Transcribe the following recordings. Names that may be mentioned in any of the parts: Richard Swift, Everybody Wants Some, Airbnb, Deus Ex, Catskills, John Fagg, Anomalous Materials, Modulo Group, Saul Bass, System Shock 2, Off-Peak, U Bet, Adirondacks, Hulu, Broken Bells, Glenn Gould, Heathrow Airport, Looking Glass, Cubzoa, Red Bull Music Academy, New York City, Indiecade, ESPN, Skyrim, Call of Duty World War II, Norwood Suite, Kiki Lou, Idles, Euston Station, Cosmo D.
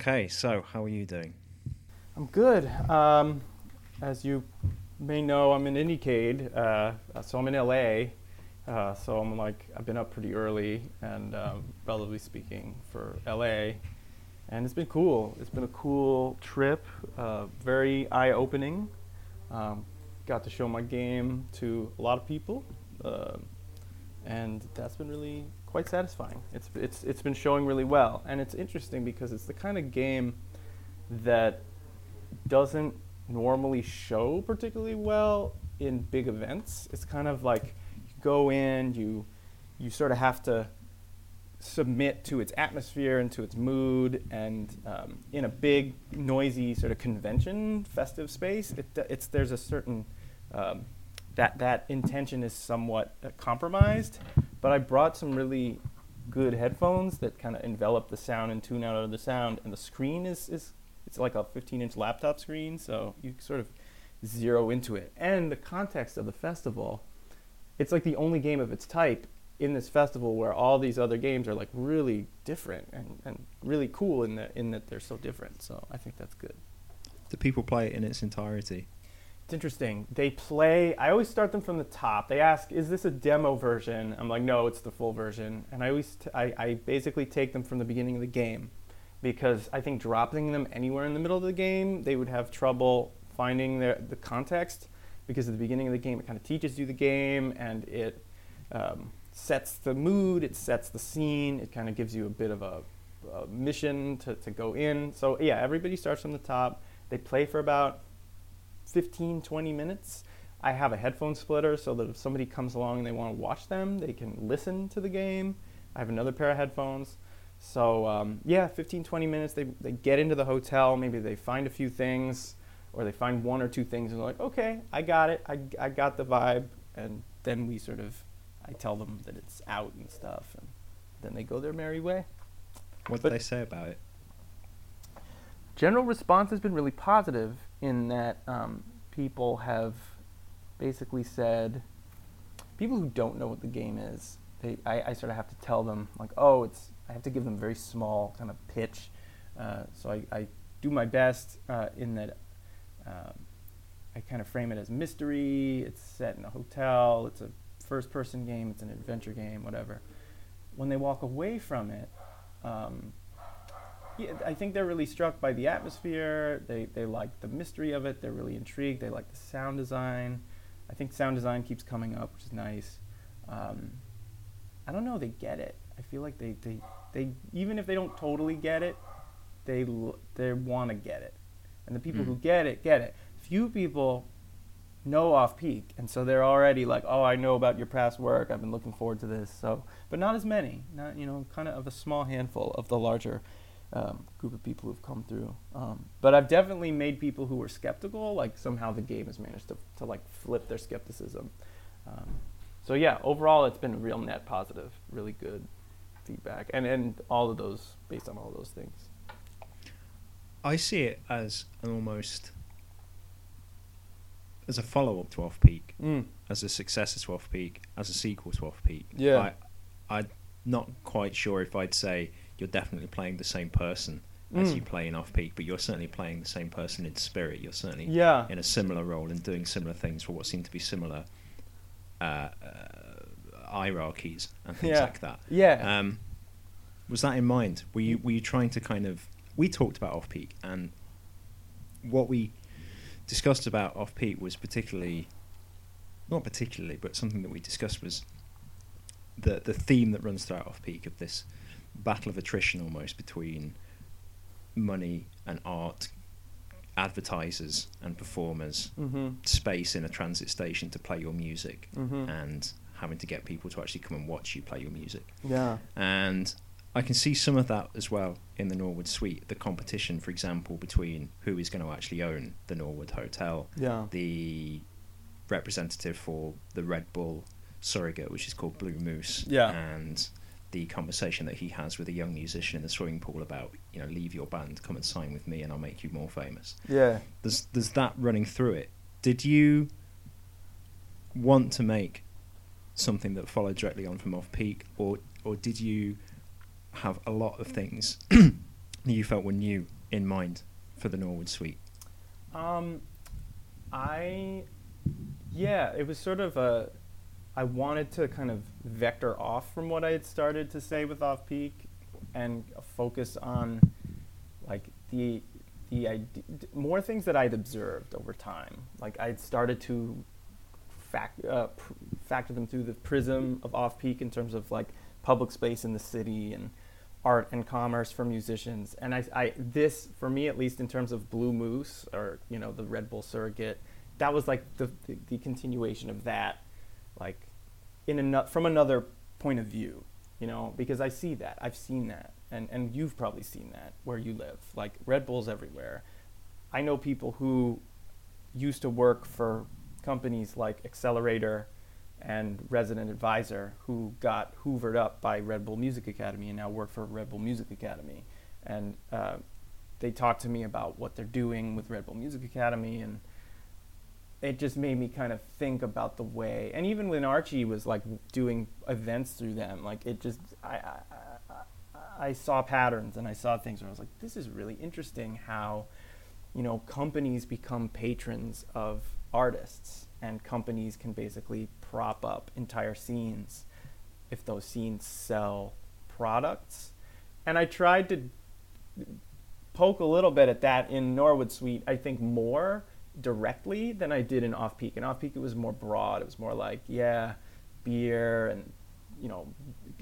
Okay, so how are you doing? I'm good. As you may know, I'm in Indiecade, so I'm in LA. So I'm like, I've been up pretty early and relatively speaking for LA. And it's been cool. It's been a cool trip, very eye-opening. Got to show my game to a lot of people, and that's been really quite satisfying. It's been showing really well, and it's interesting because it's the kind of game that doesn't normally show particularly well in big events. It's kind of like you go in, you sort of have to submit to its atmosphere and to its mood, and in a big, noisy sort of convention, festive space, there's a certain that intention is somewhat compromised. But I brought some really good headphones that kind of envelop the sound and tune out the sound, and the screen it's like a 15-inch laptop screen, so you sort of zero into it. And the context of the festival, it's like the only game of its type in this festival where all these other games are like really different and really cool in that they're so different. So I think that's good. Do people play it in its entirety? It's interesting. They play, I always start them from the top. They ask, is this a demo version? I'm like, no, it's the full version. And I always, I basically take them from the beginning of the game, because I think dropping them anywhere in the middle of the game, they would have trouble finding the context, because at the beginning of the game, it kind of teaches you the game, and it, sets the mood, it sets the scene, it kind of gives you a bit of a mission to go in. So yeah, everybody starts from the top. They play for about 15, 20 minutes. I have a headphone splitter so that if somebody comes along and they want to watch them, they can listen to the game. I have another pair of headphones. So 15, 20 minutes, they get into the hotel, maybe they find a few things, or they find one or two things and they're like, okay, I got it, I got the vibe. And then we sort of, I tell them that it's out and stuff, and then they go their merry way. What do they say about it? General response has been really positive, in that people have basically said, people who don't know what the game is, I sort of have to tell them, like, oh, I have to give them a very small kind of pitch. So I do my best in that I kind of frame it as mystery, it's set in a hotel, it's a first-person game, it's an adventure game, whatever. When they walk away from it, I think they're really struck by the atmosphere, they like the mystery of it, they're really intrigued, they like the sound design. I think sound design keeps coming up, which is nice. I don't know, they get it. I feel like they even if they don't totally get it, they want to get it. And the people who get it. Few people know Off-Peak, and so they're already like, oh, I know about your past work, I've been looking forward to this. So, but not as many, not, you know, kind of a small handful of the larger group of people who've come through. But I've definitely made people who were skeptical, like somehow the game has managed to like flip their skepticism. So yeah, overall it's been a real net positive, really good feedback, and all of those, based on all those things. I see it as as a follow-up to Off-Peak, as a successor to Off-Peak, as a sequel to Off-Peak. Yeah. I'm not quite sure if I'd say you're definitely playing the same person as you play in Off-Peak, but you're certainly playing the same person in spirit. You're certainly in a similar role and doing similar things for what seem to be similar hierarchies and things like that. Yeah. Was that in mind? Were you trying to kind of... We talked about Off-Peak, and what we... discussed about Off-Peak was but something that we discussed was the theme that runs throughout Off-Peak of this battle of attrition almost between money and art, advertisers and performers, space in a transit station to play your music, and having to get people to actually come and watch you play your music. Yeah. And I can see some of that as well in the Norwood Suite, the competition, for example, between who is going to actually own the Norwood Hotel, the representative for the Red Bull surrogate, which is called Blue Moose, and the conversation that he has with a young musician in the swimming pool about, you know, leave your band, come and sign with me and I'll make you more famous. Yeah. There's that running through it. Did you want to make something that followed directly on from Off-Peak, or did you have a lot of things that you felt were new in mind for the Norwood Suite? Yeah, it was sort of a, I wanted to kind of vector off from what I had started to say with Off-Peak and focus on like the more things that I'd observed over time. Like I'd started to factor them through the prism of Off-Peak in terms of like public space in the city and art and commerce for musicians. And I this, for me at least, in terms of Blue Moose or, you know, the Red Bull surrogate, that was like the continuation of that, like from another point of view, you know, because I see that, I've seen that, and you've probably seen that where you live. Like Red Bull's everywhere. I know people who used to work for companies like Accelerator and Resident Advisor who got hoovered up by Red Bull Music Academy and now work for Red Bull Music Academy. And they talked to me about what they're doing with Red Bull Music Academy, and it just made me kind of think about the way, and even when Archie was like doing events through them, like it just, I saw patterns and I saw things where I was like, this is really interesting how, you know, companies become patrons of artists, and companies can basically prop up entire scenes if those scenes sell products. And I tried to poke a little bit at that in Norwood Suite, I think more directly than I did in Off-Peak. In Off-Peak, it was more broad. It was more like, yeah, beer and, you know,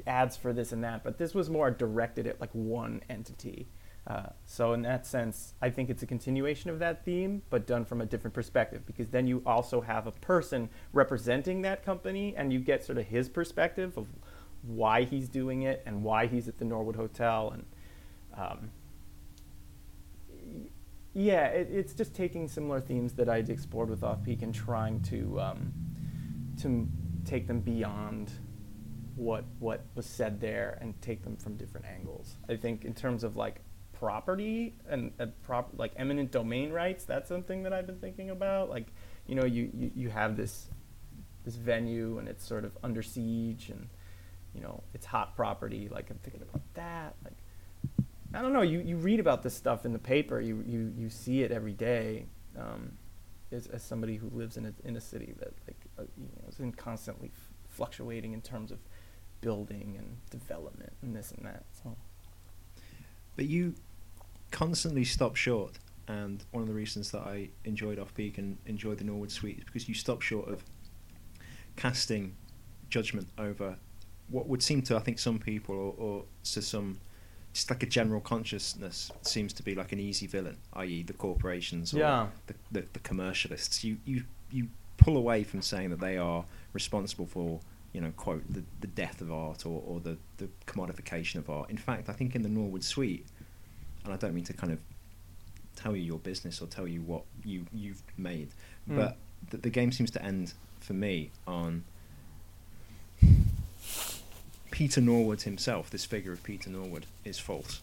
ads for this and that. But this was more directed at like one entity. So in that sense, I think it's a continuation of that theme, but done from a different perspective, because then you also have a person representing that company and you get sort of his perspective of why he's doing it and why he's at the Norwood Hotel. And yeah, it's just taking similar themes that I'd explored with Off-Peak and trying to take them beyond what was said there and take them from different angles. I think in terms of like property and like eminent domain rights, that's something that I've been thinking about. Like, you know, you have this venue and it's sort of under siege and, you know, it's hot property. Like I'm thinking about that. Like, I don't know, you read about this stuff in the paper, you see it every day, as somebody who lives in a city that like, you know, is in constantly fluctuating in terms of building and development and this and that. So. But you constantly stop short, and one of the reasons that I enjoyed Off-Peak and enjoyed the Norwood Suite is because you stop short of casting judgment over what would seem to, I think, some people or to some, just like a general consciousness, seems to be like an easy villain, i.e. the corporations or the commercialists. You pull away from saying that they are responsible for, you know, quote, the death of art or the commodification of art. In fact, I think in the Norwood Suite, and I don't mean to kind of tell you your business or tell you what you've made, but the game seems to end for me on Peter Norwood himself. This figure of Peter Norwood is false.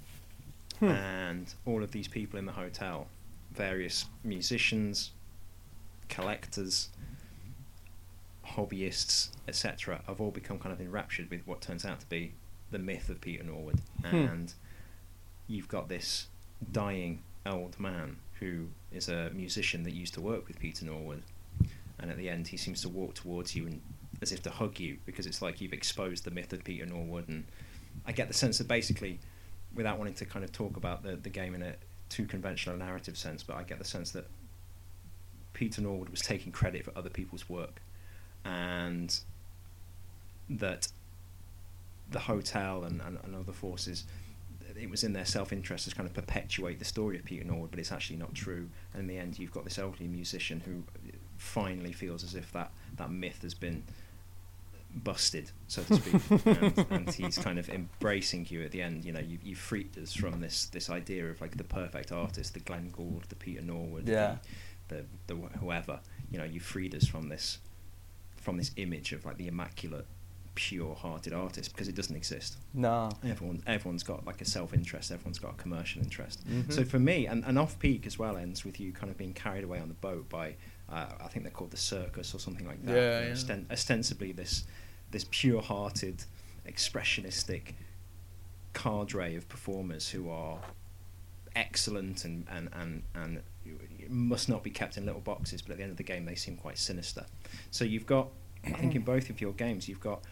And all of these people in the hotel, various musicians, collectors, hobbyists, etc., have all become kind of enraptured with what turns out to be the myth of Peter Norwood. And you've got this dying old man who is a musician that used to work with Peter Norwood, and at the end he seems to walk towards you and as if to hug you, because it's like you've exposed the myth of Peter Norwood. And I get the sense that basically, without wanting to kind of talk about the game in a too conventional narrative sense, but I get the sense that Peter Norwood was taking credit for other people's work, and that the hotel and other forces, it was in their self-interest to kind of perpetuate the story of Peter Norwood, but it's actually not true. And in the end, you've got this elderly musician who finally feels as if that myth has been busted, so to speak, and he's kind of embracing you at the end. You know, you freaked us from this idea of like the perfect artist, the Glenn Gould, the Peter Norwood, the whoever. You know, you freed us from this image of like the immaculate, pure-hearted artist, because it doesn't exist. No. Everyone's got like a self-interest, everyone's got a commercial interest. Mm-hmm. So for me, and Off-Peak as well ends with you kind of being carried away on the boat by, I think they're called the circus or something like that. Yeah, yeah. Ostensibly this pure-hearted, expressionistic cadre of performers who are excellent and must not be kept in little boxes, but at the end of the game they seem quite sinister. So you've got, I think in both of your games, you've got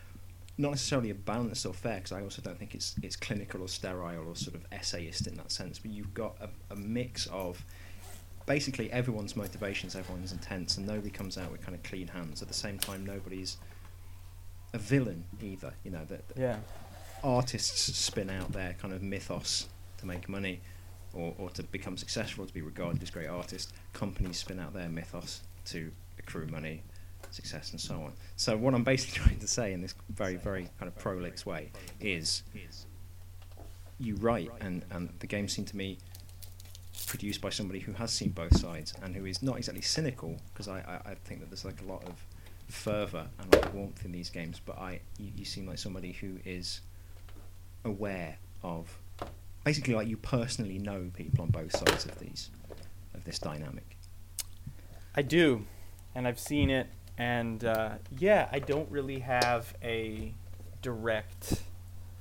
not necessarily a balance or fair, because I also don't think it's clinical or sterile or sort of essayist in that sense, but you've got a mix of basically everyone's motivations, everyone's intents, and nobody comes out with kind of clean hands. At the same time, nobody's a villain either. You know, that artists spin out their kind of mythos to make money or to become successful, to be regarded as great artists. Companies spin out their mythos to accrue money, success, and so on. So what I'm basically trying to say in this very, very kind of prolix way is you write, and the game seemed to me produced by somebody who has seen both sides and who is not exactly cynical, because I think that there's like a lot of fervour and like warmth in these games, but you seem like somebody who is aware of, basically like you personally know people on both sides of this dynamic. I do, and I've seen it, and I don't really have a direct...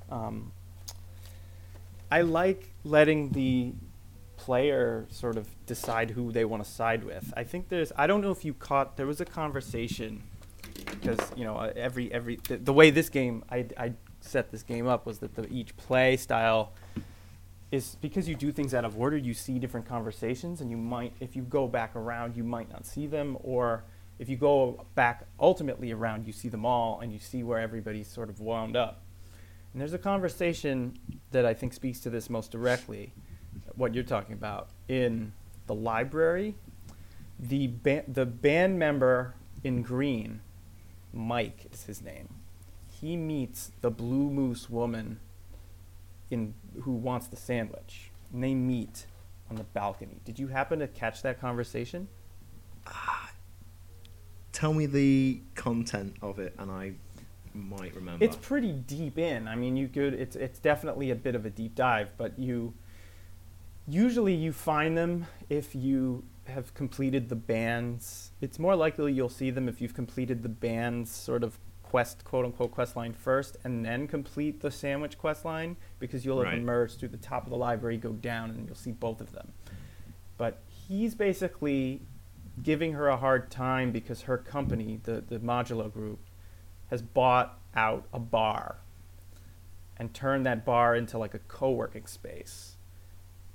I like letting the player sort of decide who they want to side with. I think I don't know if you caught, there was a conversation, because, you know, the way this game, I set this game up was that each play style is, because you do things out of order, you see different conversations, and you might, if you go back around, you might not see them, or if you go back ultimately around, you see them all, and you see where everybody's sort of wound up. And there's a conversation that I think speaks to this most directly, what you're talking about. In the library, the band member in green, Mike is his name, he meets the Blue Moose woman who wants the sandwich, and they meet on the balcony. Did you happen to catch that conversation? Tell me the content of it and I might remember. It's pretty deep in. I mean, you could, it's definitely a bit of a deep dive, but usually you find them if you have completed the band's... It's more likely you'll see them if you've completed the band's sort of quest, quote-unquote quest line first, and then complete the sandwich quest line, because you'll have emerged through the top of the library, go down, and you'll see both of them. But he's basically giving her a hard time because her company, the Modulo Group, has bought out a bar and turned that bar into like a co-working space.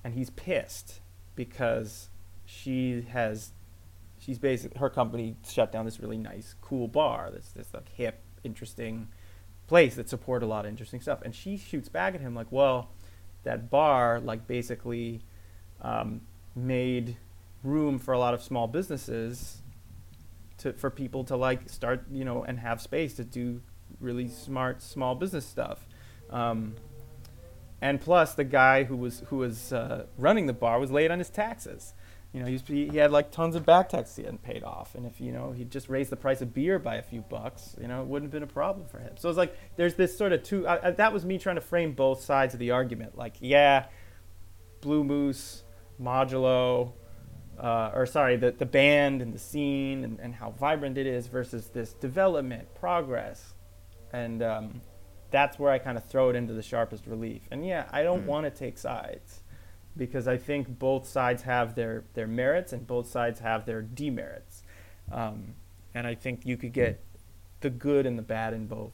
And he's pissed because her company shut down this really nice, cool bar, this like hip, interesting place that supported a lot of interesting stuff. And she shoots back at him like, well, that bar like basically made room for a lot of small businesses for people to like start, you know, and have space to do really smart small business stuff. And plus, the guy who was running the bar was late on his taxes. You know, he had like tons of back taxes he hadn't paid off, and if, you know, he'd just raised the price of beer by a few bucks, you know, it wouldn't have been a problem for him. So it's like there's this sort of two. That was me trying to frame both sides of the argument. Like, yeah, Blue Moose, Modulo, the band and the scene and how vibrant it is versus this development, progress, and. That's where I kind of throw it into the sharpest relief. And yeah, I don't want to take sides, because I think both sides have their merits and both sides have their demerits. And I think you could get the good and the bad in both,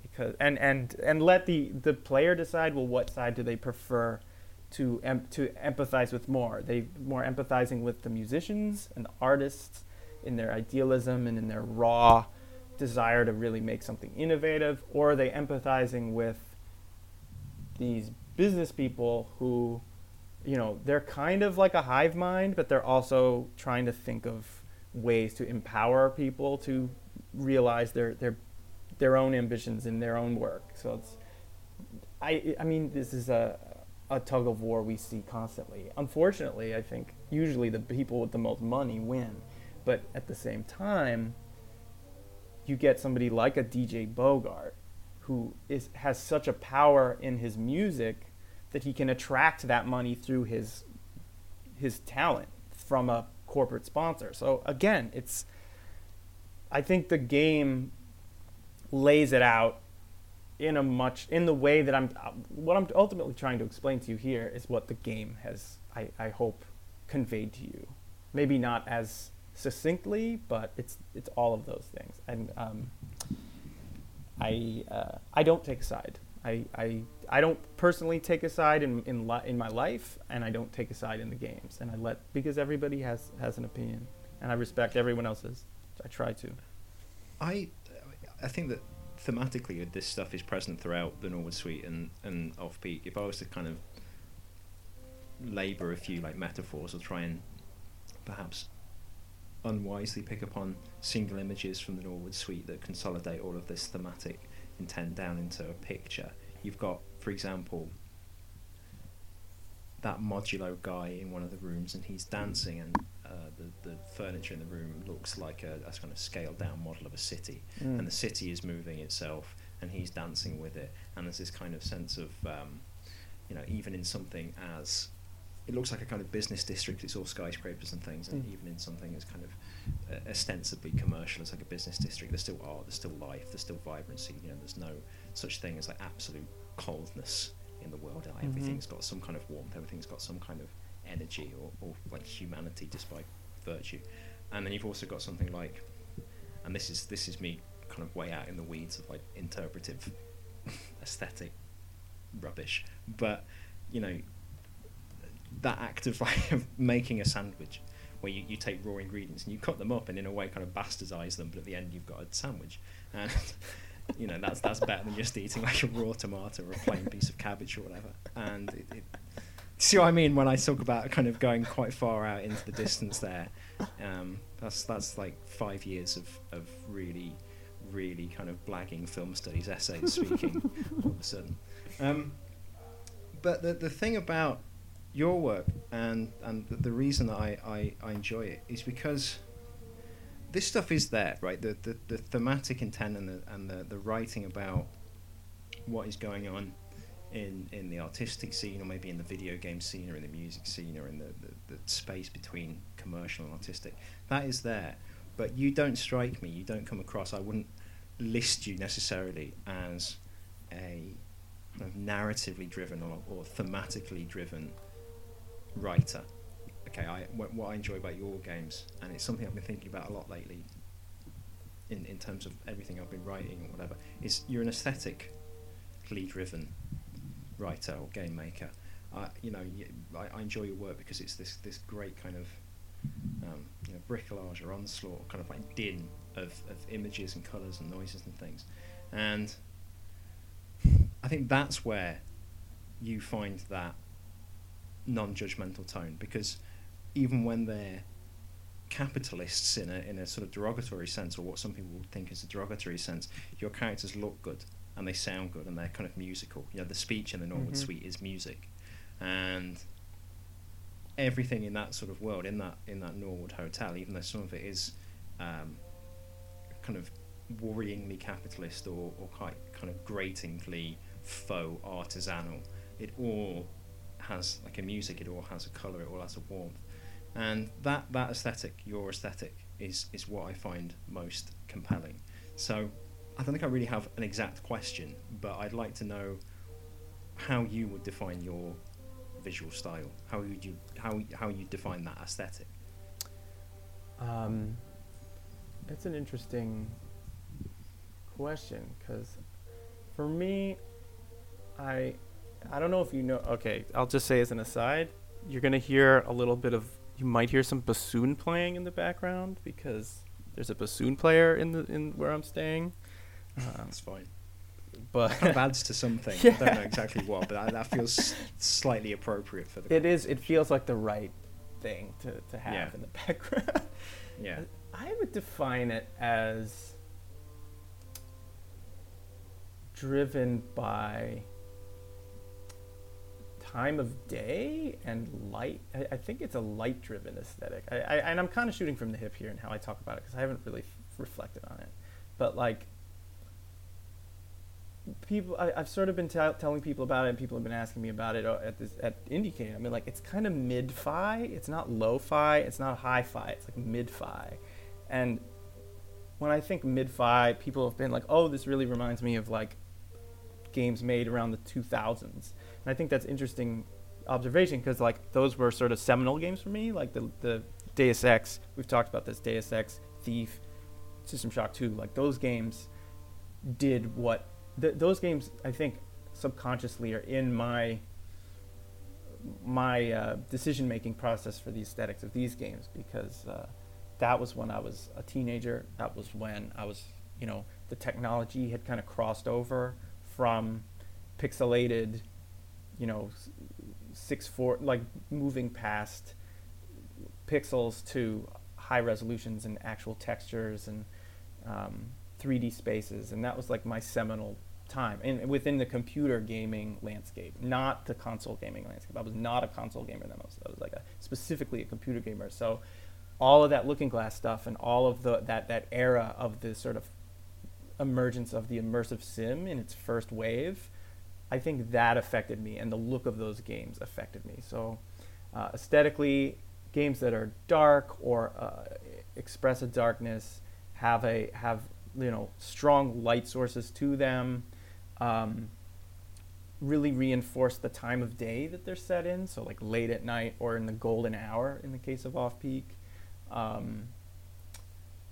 because and let the player decide, well, what side do they prefer to empathize with more? Are they more empathizing with the musicians and the artists in their idealism and in their raw desire to really make something innovative, or are they empathizing with these business people who, you know, they're kind of like a hive mind, but they're also trying to think of ways to empower people to realize their own ambitions in their own work. So it's, I mean, this is a tug of war we see constantly. Unfortunately, I think usually the people with the most money win, but at the same time, you get somebody like a DJ Bogart who has such a power in his music that he can attract that money through his talent from a corporate sponsor. So again, I think the game lays it out in the way that what I'm ultimately trying to explain to you here is what the game has I hope conveyed to you. Maybe not as succinctly, but it's all of those things. And I don't take a side. I don't personally take a side in my life, and I don't take a side in the games. And I let, because everybody has an opinion, and I respect everyone else's. I try to. I think that thematically this stuff is present throughout the Norwood Suite and Off-Peak. If I was to kind of labour a few like metaphors or try and perhaps unwisely pick upon single images from the Norwood Suite that consolidate all of this thematic intent down into a picture, you've got, for example, that modulo guy in one of the rooms, and he's dancing, and the furniture in the room looks like a kind of scaled down model of a city, and the city is moving itself and he's dancing with it, and there's this kind of sense of even in something as it looks like a kind of business district, it's all skyscrapers and things, and even in something that's kind of ostensibly commercial, it's like a business district, there's still art, there's still life, there's still vibrancy, there's no such thing as like absolute coldness in the world, like everything's got some kind of warmth, everything's got some kind of energy or like humanity despite virtue. And then you've also got something like, and this is me kind of way out in the weeds of like interpretive aesthetic rubbish, but that act of like making a sandwich where you take raw ingredients and you cut them up and in a way kind of bastardize them, but at the end you've got a sandwich, and that's better than just eating like a raw tomato or a plain piece of cabbage or whatever. And it see what I mean when I talk about kind of going quite far out into the distance there? That's like 5 years of really, really kind of blagging film studies essays speaking all of a sudden. But the thing about your work and the reason that I enjoy it is because this stuff is there, right? The thematic intent and the writing about what is going on in the artistic scene, or maybe in the video game scene, or in the music scene, or in the space between commercial and artistic, that is there. But you don't strike me, you don't come across, I wouldn't list you necessarily as a kind of narratively driven or thematically driven writer. Okay, what I enjoy about your games, and it's something I've been thinking about a lot lately in terms of everything I've been writing or whatever, is you're an aesthetically driven writer or game maker. I enjoy your work because it's this great kind of bricolage or onslaught or kind of like din of images and colours and noises and things, and I think that's where you find that non-judgmental tone, because even when they're capitalists in a sort of derogatory sense, or what some people would think is a derogatory sense, your characters look good and they sound good and they're kind of musical. The speech in the Norwood Suite is music, and everything in that sort of world, in that Norwood hotel, even though some of it is kind of worryingly capitalist or quite kind of gratingly faux artisanal, it all has like a music, it all has a colour, it all has a warmth, and that aesthetic, your aesthetic, is what I find most compelling. So I don't think I really have an exact question, but I'd like to know how you would define your visual style. How you define that aesthetic? It's an interesting question, because for me, I don't know if you know. Okay, I'll just say as an aside, you're gonna hear a little bit of. You might hear some bassoon playing in the background because there's a bassoon player in where I'm staying. That's fine, but it kind of adds to something. Yeah. I don't know exactly what, but that feels slightly appropriate for the. It is. It feels like the right thing to have in the background. Yeah, I would define it as driven by time of day and light. I think it's a light-driven aesthetic. And I'm kind of shooting from the hip here in how I talk about it because I haven't really reflected on it, but like. People, I've sort of been telling people about it, and people have been asking me about it at Indiecade. I mean, like, it's kind of mid-fi. It's not low-fi. It's not high-fi. It's like mid-fi. And when I think mid-fi, people have been like, oh, this really reminds me of like games made around the 2000s. And I think that's interesting observation, because like those were sort of seminal games for me, like the Deus Ex, we've talked about this, Deus Ex, Thief, System Shock 2, like those games did what those games I think subconsciously are in my decision making process for the aesthetics of these games, because that was when I was a teenager, that was when I was, you know, the technology had kind of crossed over from pixelated, you know, 6:4, like moving past pixels to high resolutions and actual textures and 3D spaces, and that was like my seminal time and within the computer gaming landscape, not the console gaming landscape. I was not a console gamer then. I was like specifically a computer gamer. So all of that Looking Glass stuff and all of that era of the sort of emergence of the immersive sim in its first wave, I think that affected me, and the look of those games affected me. So aesthetically, games that are dark or express a darkness have you know, strong light sources to them, really reinforce the time of day that they're set in, so like late at night or in the golden hour in the case of Off-Peak,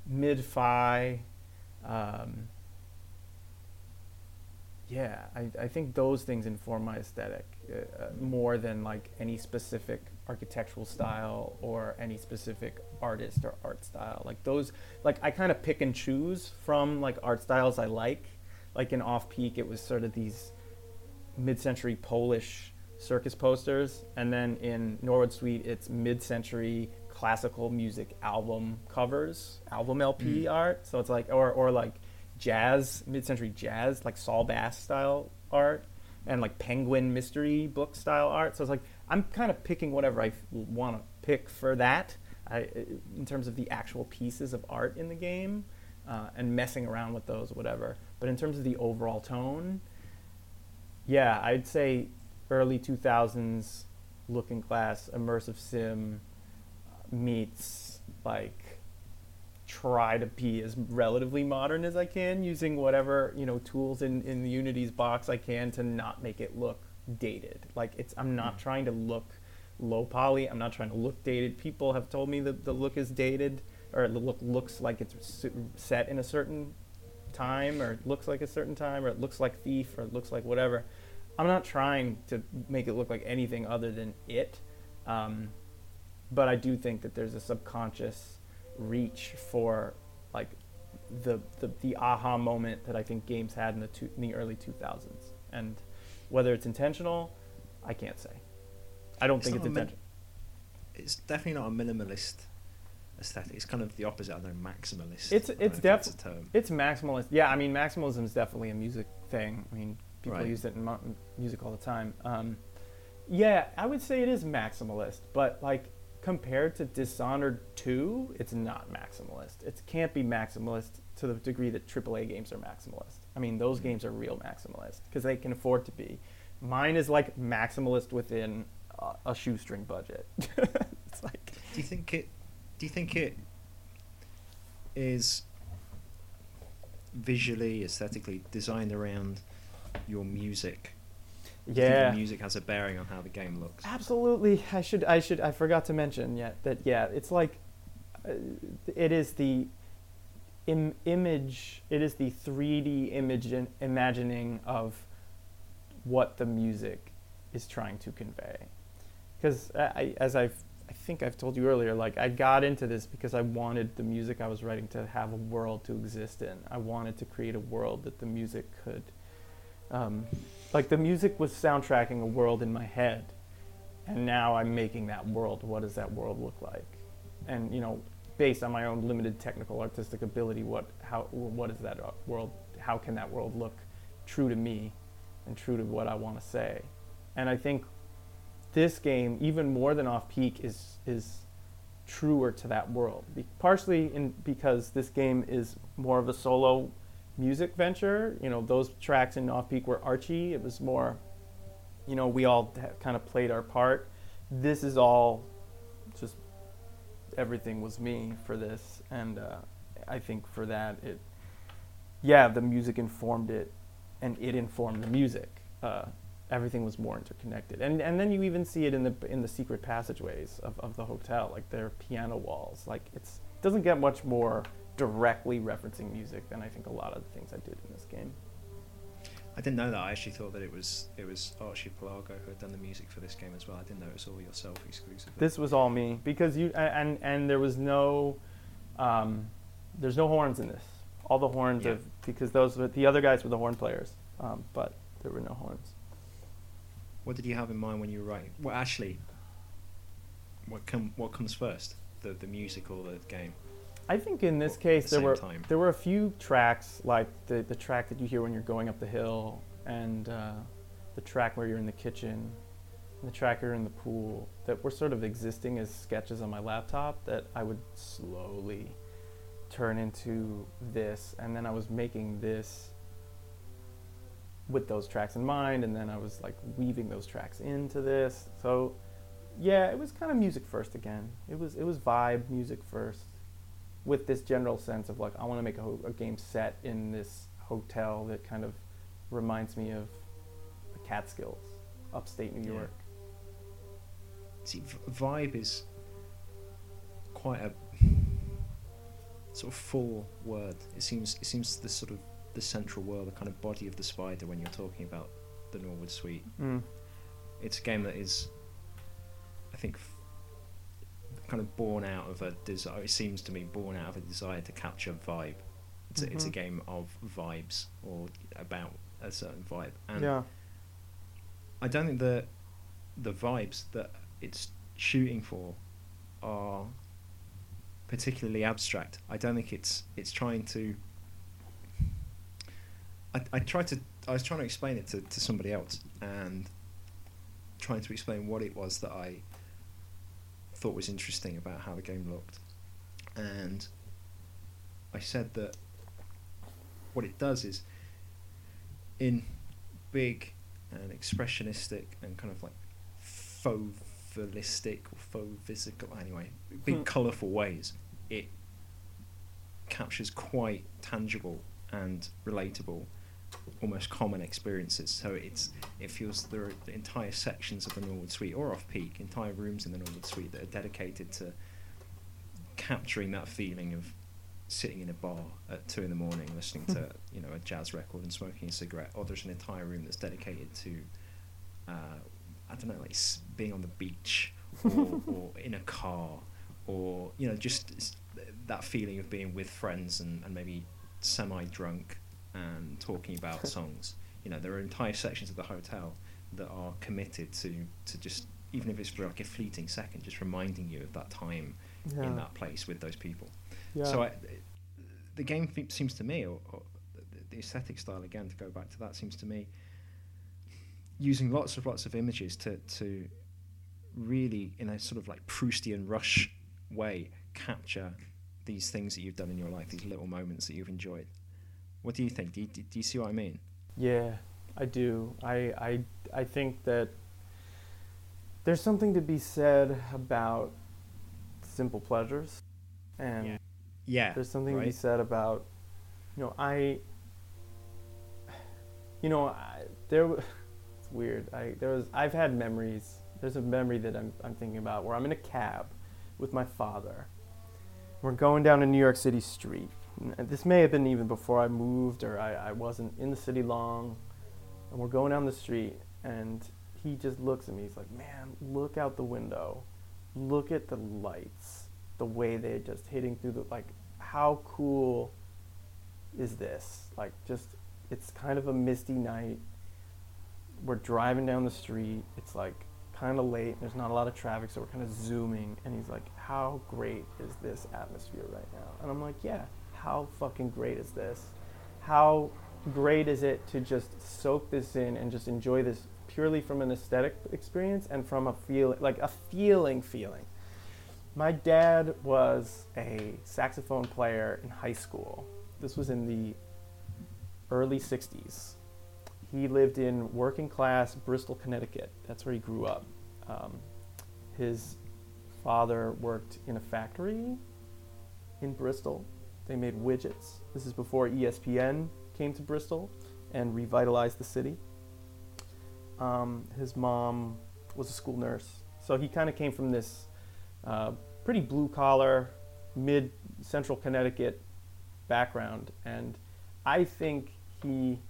mid-fi, yeah, I think those things inform my aesthetic more than like any specific architectural style or any specific artist or art style. Like those, like I kind of pick and choose from like art styles I like. Like in Off-Peak, it was sort of these mid-century Polish circus posters, and then in Norwood Suite, it's mid-century classical music album covers, album LP art. So it's like, or like jazz, mid-century jazz, like Saul Bass style art, and like Penguin mystery book style art. So it's like I'm kind of picking whatever I want to pick for that in terms of the actual pieces of art in the game, and messing around with those, whatever. But in terms of the overall tone, yeah, I'd say early 2000s Looking Glass immersive sim meets like try to be as relatively modern as I can, using whatever, you know, tools in Unity's box I can to not make it look dated. Like it's, I'm not trying to look low poly, I'm not trying to look dated. People have told me that the look is dated, or the look looks like it's set in a certain time, or it looks like a certain time, or it looks like Thief, or it looks like whatever. I'm not trying to make it look like anything other than it, but I do think that there's a subconscious reach for like the aha moment that I think games had in the early 2000s, and whether it's intentional, I can't say. I don't think it's intentional. It's definitely not a minimalist aesthetic. It's kind of the opposite. I know maximalist. It's definitely it's maximalist. Yeah, I mean maximalism is definitely a music thing. I mean people use it in music all the time. Yeah, I would say it is maximalist, but like, compared to Dishonored 2, it's not maximalist. It can't be maximalist to the degree that AAA games are maximalist. I mean, those games are real maximalist because they can afford to be. Mine is like maximalist within a shoestring budget. It's like, do you think it is visually, aesthetically designed around your music? Yeah, the music has a bearing on how the game looks. Absolutely. I forgot to mention that it's like it is the image. It is the 3D image and imagining of what the music is trying to convey. Because I think I've told you earlier, like I got into this because I wanted the music I was writing to have a world to exist in. I wanted to create a world that the music could. Like the music was soundtracking a world in my head, and now I'm making that world. What does that world look like? And you know, based on my own limited technical artistic ability, what is that world? How can that world look true to me and true to what I want to say? And I think this game, even more than Off-Peak, is truer to that world. Partially because this game is more of a solo music venture. You know, those tracks in Off-Peak were Archie. It was more, you know, we all kind of played our part. This is all just, everything was me for this, and I think for that the music informed it, and it informed the music, everything was more interconnected. And then you even see it in the secret passageways of the hotel, like their piano walls. Like it doesn't get much more directly referencing music than I think a lot of the things I did in this game. I didn't know that. I actually thought that it was Archipelago who had done the music for this game as well. I didn't know it was all yourself exclusively. This was all me, because you and there was no there's no horns in this. All the horns because those were, the other guys were the horn players, but there were no horns. What did you have in mind when you were writing? Well, actually, what comes first, the music or the game? I think in this case there were a few tracks, like the track that you hear when you're going up the hill, and the track where you're in the kitchen, and the track you're in the pool, that were sort of existing as sketches on my laptop that I would slowly turn into this, and then I was making this with those tracks in mind, and then I was like weaving those tracks into this. So yeah, it was kind of music first again. It was vibe music first, with this general sense of like, I want to make a game set in this hotel that kind of reminds me of the Catskills, upstate New York. See, vibe is quite a sort of full word. It seems the sort of the central world, the kind of body of the spider when you're talking about the Norwood Suite. Mm. It's a game that is, I think, kind of born out of a desire. It seems to me born out of a desire to capture vibe. It's a game of vibes, or about a certain vibe. And I don't think the vibes that it's shooting for are particularly abstract. I don't think it's trying to. I was trying to explain it to somebody else, and trying to explain what it was that I thought was interesting about how the game looked, and I said that what it does is, in big and expressionistic and kind of like fauvistic or fauvistical, anyway, big colourful ways, it captures quite tangible and relatable, almost common experiences. So it feels there are entire sections of the Norwood Suite, or Off-Peak, entire rooms in the Norwood Suite that are dedicated to capturing that feeling of sitting in a bar at 2 a.m, listening to a jazz record and smoking a cigarette. Or there's an entire room that's dedicated to being on the beach, or in a car, or just that feeling of being with friends and maybe semi-drunk and talking about songs. There are entire sections of the hotel that are committed to just, even if it's for like a fleeting second, just reminding you of that time in that place with those people. So the game seems to me, or the aesthetic style, again to go back to that, seems to me using lots of images to really, in a sort of like Proustian Rush way, capture these things that you've done in your life, these little moments that you've enjoyed. What do you think? Do you see what I mean? Yeah, I do. I think that there's something to be said about simple pleasures, and there's something to be said about it's weird. I've had memories. There's a memory that I'm thinking about where I'm in a cab with my father. We're going down a New York City street. This may have been even before I moved, or I wasn't in the city long, and we're going down the street, and he just looks at me, he's like, man, look out the window, look at the lights, the way they're just hitting through the, like, how cool is this? Like, just, it's kind of a misty night, we're driving down the street, it's like kind of late, there's not a lot of traffic, so we're kind of zooming, and he's like, how great is this atmosphere right now? And I'm like, yeah, how fucking great is this? How great is it to just soak this in and just enjoy this purely from an aesthetic experience and from a feel, like a feeling. My dad was a saxophone player in high school. This was in the early 60s. He lived in working class Bristol, Connecticut. That's where he grew up. His father worked in a factory in Bristol. They made widgets. This is before ESPN came to Bristol and revitalized the city. His mom was a school nurse. So he kind of came from this pretty blue-collar, mid-central Connecticut background. And I think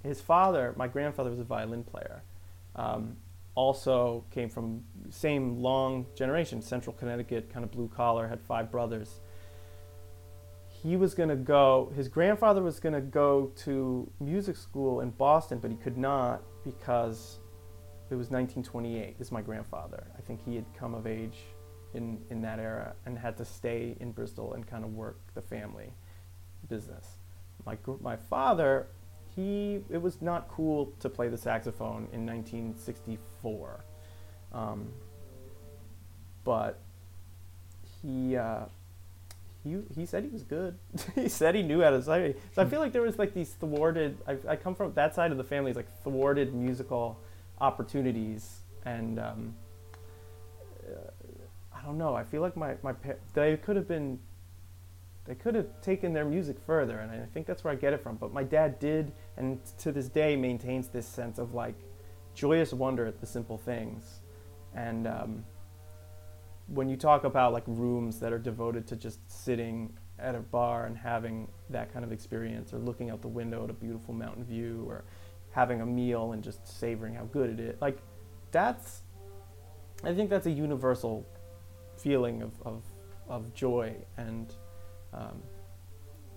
his father, my grandfather, was a violin player. Also came from same long generation, central Connecticut, kind of blue-collar, had 5 brothers. He was going to go, his grandfather was going to go to music school in Boston, but he could not because it was 1928. This is my grandfather. I think he had come of age in that era and had to stay in Bristol and kind of work the family business. My father, it was not cool to play the saxophone in 1964. But he said he was good. He said he knew how to play. So I feel like there was like these thwarted, I come from that side of the family, is like thwarted musical opportunities. And I don't know, I feel like my they could have taken their music further, and I think that's where I get it from. But my dad did, and to this day maintains this sense of like joyous wonder at the simple things. And when you talk about like rooms that are devoted to just sitting at a bar and having that kind of experience, or looking out the window at a beautiful mountain view, or having a meal and just savoring how good it is, like I think that's a universal feeling of joy. And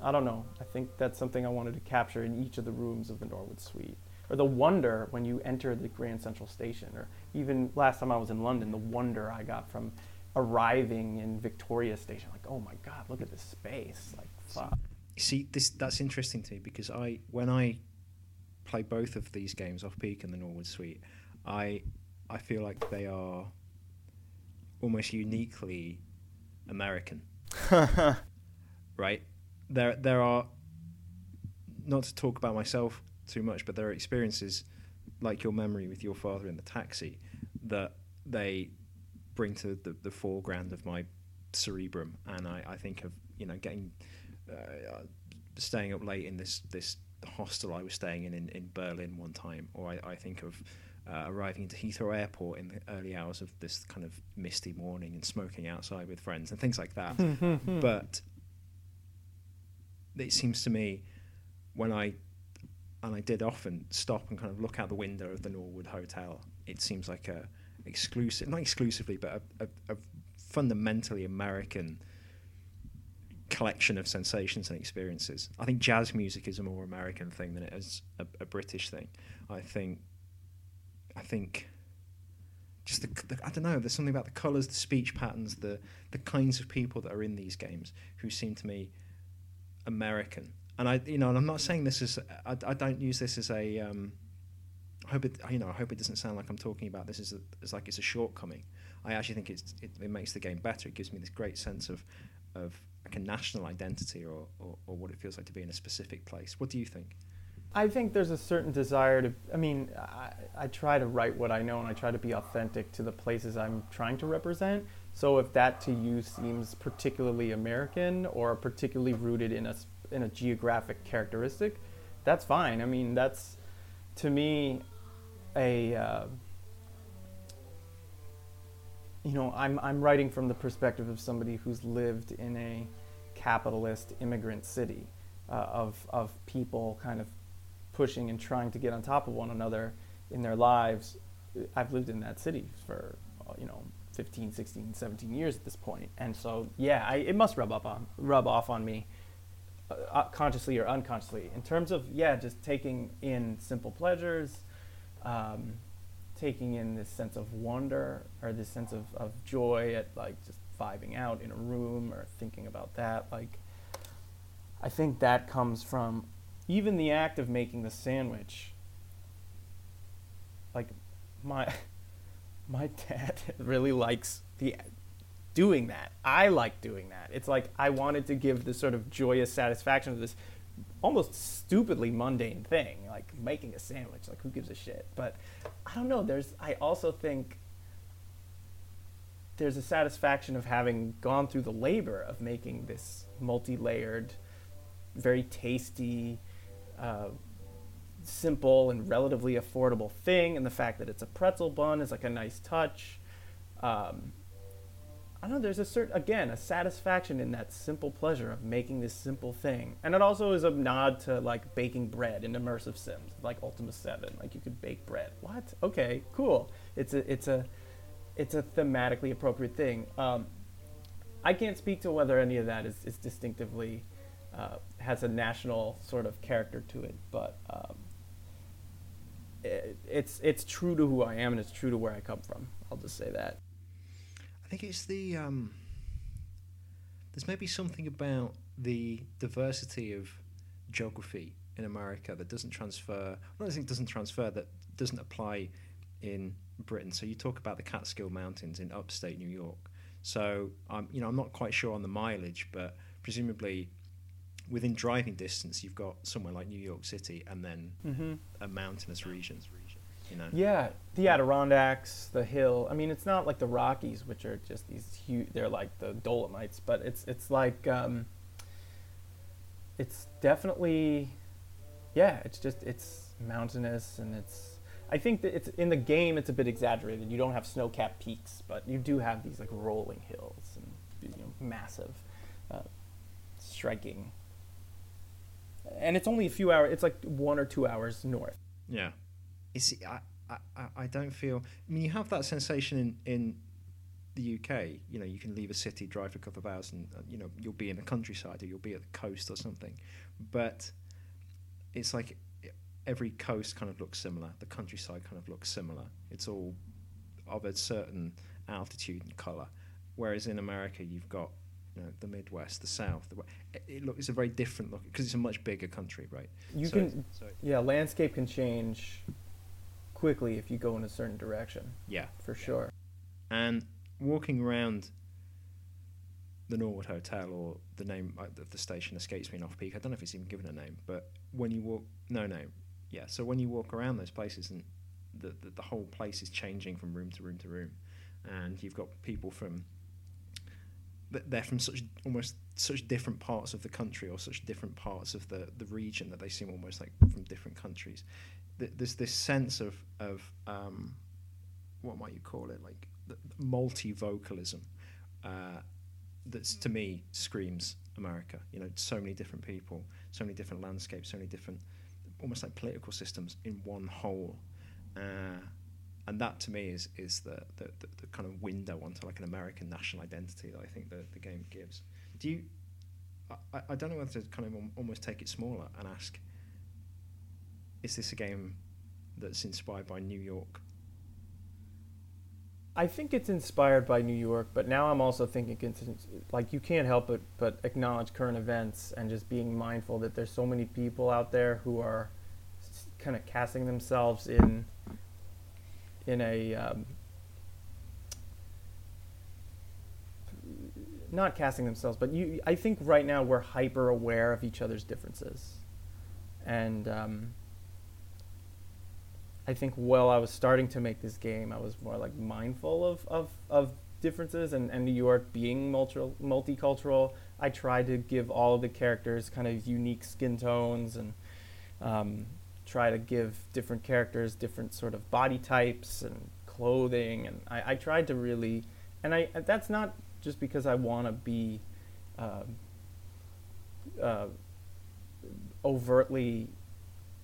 I don't know, I think that's something I wanted to capture in each of the rooms of the Norwood Suite. Or the wonder when you enter the Grand Central Station, or even last time I was in London, the wonder I got from arriving in Victoria Station, like, oh my God, look at this space, like, fuck. See, that's interesting to me, because when I play both of these games, Off-Peak and the Norwood Suite, I feel like they are almost uniquely American. Right? There are, not to talk about myself too much, but there are experiences like your memory with your father in the taxi that they bring to the foreground of my cerebrum. And I think of, you know, staying up late in this hostel I was staying in Berlin one time, or I think of arriving into Heathrow Airport in the early hours of this kind of misty morning and smoking outside with friends and things like that. But it seems to me when I did often stop and kind of look out the window of the Norwood Hotel, it seems like a fundamentally American collection of sensations and experiences. I think jazz music is a more American thing than it is a British thing. I think just I don't know, there's something about the colours, the speech patterns, the kinds of people that are in these games who seem to me American. And and I'm not saying this as I don't use this as a I hope it doesn't sound like I'm talking about this as it's a shortcoming. I actually think it makes the game better. It gives me this great sense of like a national identity or what it feels like to be in a specific place. What do you think? I think there's a certain desire to, I try to write what I know, and I try to be authentic to the places I'm trying to represent. So if that to you seems particularly American or particularly rooted in a geographic characteristic, that's fine. I mean, that's to me I'm writing from the perspective of somebody who's lived in a capitalist immigrant city of people kind of pushing and trying to get on top of one another in their lives. I've lived in that city for 15, 16, 17 years at this point. And so, yeah, it must rub off on me consciously or unconsciously. In terms of, just taking in simple pleasures, taking in this sense of wonder or this sense of joy at like just vibing out in a room or thinking about that. Like, I think that comes from even the act of making the sandwich. Like, my dad really likes doing that. I like doing that. It's like I wanted to give this sort of joyous satisfaction of this almost stupidly mundane thing, like making a sandwich. Like, who gives a shit? But I don't know. I also think there's a satisfaction of having gone through the labor of making this multi-layered, very tasty, simple and relatively affordable thing, and the fact that it's a pretzel bun is like a nice touch. I don't know, there's a certain, again, a satisfaction in that simple pleasure of making this simple thing. And it also is a nod to like baking bread in immersive sims, like Ultima 7, like you could bake bread. What? Okay, cool. It's a thematically appropriate thing. I can't speak to whether any of that is distinctively, has a national sort of character to it, but it's true to who I am and it's true to where I come from. I'll just say that. I think it's the there's maybe something about the diversity of geography in America that doesn't transfer. Well, I think doesn't transfer, that doesn't apply in Britain. So you talk about the Catskill Mountains in upstate New York. So I'm not quite sure on the mileage, but presumably within driving distance, you've got somewhere like New York City, and then a mountainous region. You know? Yeah, the Adirondacks, the hill. I mean, it's not like the Rockies, which are just these huge. They're like the Dolomites, but it's like it's definitely, yeah. It's just it's mountainous, and it's. I think that it's in the game. It's a bit exaggerated. You don't have snow-capped peaks, but you do have these like rolling hills and massive, striking. And it's only a few hours. It's like 1 or 2 hours north. Yeah. I don't feel... I mean, you have that sensation in the UK. You know, you can leave a city, drive for a couple of hours, and, you'll be in the countryside or you'll be at the coast or something. But it's like every coast kind of looks similar. The countryside kind of looks similar. It's all of a certain altitude and colour. Whereas in America, you've got, the Midwest, the South. It's a very different look because it's a much bigger country, right? Landscape can change... quickly if you go in a certain direction. Yeah. For sure. And walking around the Norwood Hotel, or the name of the station escapes me in Off-Peak. I don't know if it's even given a name, but when you walk... No, no. Yeah, so when you walk around those places, and the whole place is changing from room to room to room, and you've got people from... They're from such different parts of the country, or such different parts of the region, that they seem almost like from different countries. There's this sense of what might you call it, like multi-vocalism, that's, to me, screams America. So many different people, so many different landscapes, so many different, almost like political systems in one whole. And that, to me, is the kind of window onto like an American national identity that I think the game gives. Do you? I don't know whether to kind of almost take it smaller and ask, is this a game that's inspired by New York? I think it's inspired by New York, but now I'm also thinking like you can't help but acknowledge current events, and just being mindful that there's so many people out there who are kind of casting themselves in a not casting themselves, but I think right now we're hyper aware of each other's differences. And I think while I was starting to make this game, I was more like mindful of differences, and New York being multicultural. I tried to give all of the characters kind of unique skin tones, and try to give different characters different sort of body types and clothing, and I tried to really, that's not just because I want to be overtly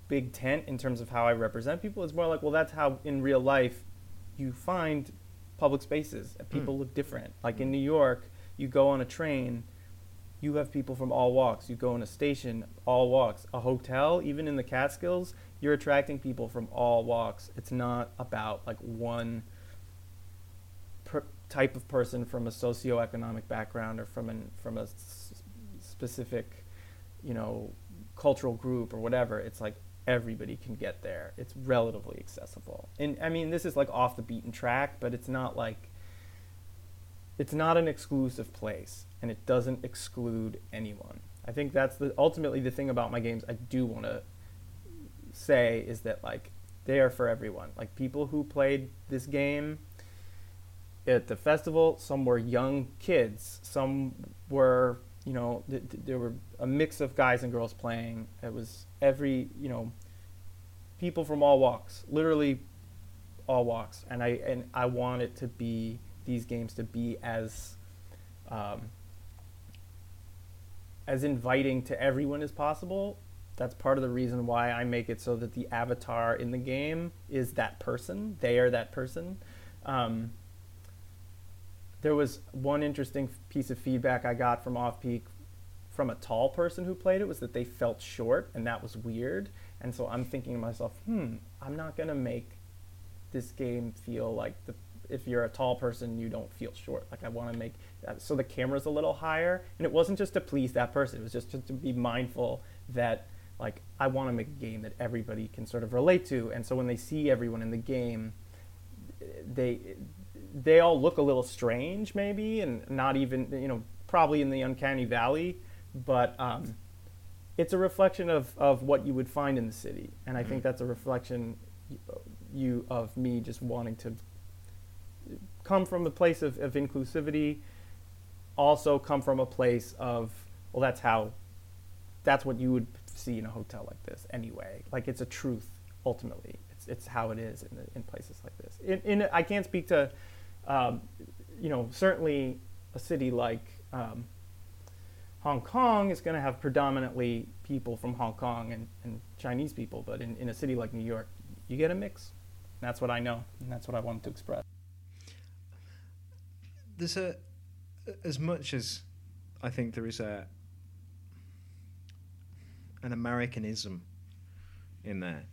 big tent in terms of how I represent people. It's more like, well, that's how in real life you find public spaces. People look different. Like in New York, you go on a train, you have people from all walks. You go in a station, all walks. A hotel, even in the Catskills, you're attracting people from all walks. It's not about like one type of person from a socioeconomic background, or from a specific, cultural group or whatever. It's like everybody can get there. It's relatively accessible. And I mean, this is like off the beaten track, but it's not like, it's not an exclusive place, and it doesn't exclude anyone. I think that's ultimately the thing about my games I do want to say, is that like they are for everyone. Like people who played this game at the festival, some were young kids, some were, there were a mix of guys and girls playing. It was every, people from all walks, literally all walks. And I want it to be, these games to be as inviting to everyone as possible. That's part of the reason why I make it so that the avatar in the game is that person. They are that person. There was one interesting piece of feedback I got from Off-Peak from a tall person who played it, was that they felt short, and that was weird. And so I'm thinking to myself, I'm not gonna make this game feel like if you're a tall person, you don't feel short. Like, I wanna make that, so the camera's a little higher, and it wasn't just to please that person, it was just to be mindful that, like, I wanna make a game that everybody can sort of relate to. And so when they see everyone in the game, they all look a little strange maybe, and not even, probably in the uncanny valley, but it's a reflection of what you would find in the city. And I think that's a reflection of me just wanting to come from a place of inclusivity, also come from a place of, well, that's what you would see in a hotel like this anyway. Like, it's a truth, ultimately. It's how it is in places like this. I can't speak to, certainly a city like Hong Kong is going to have predominantly people from Hong Kong and Chinese people, but in a city like New York, you get a mix. And that's what I know, and that's what I wanted to express. There's as much as I think there is an Americanism in there,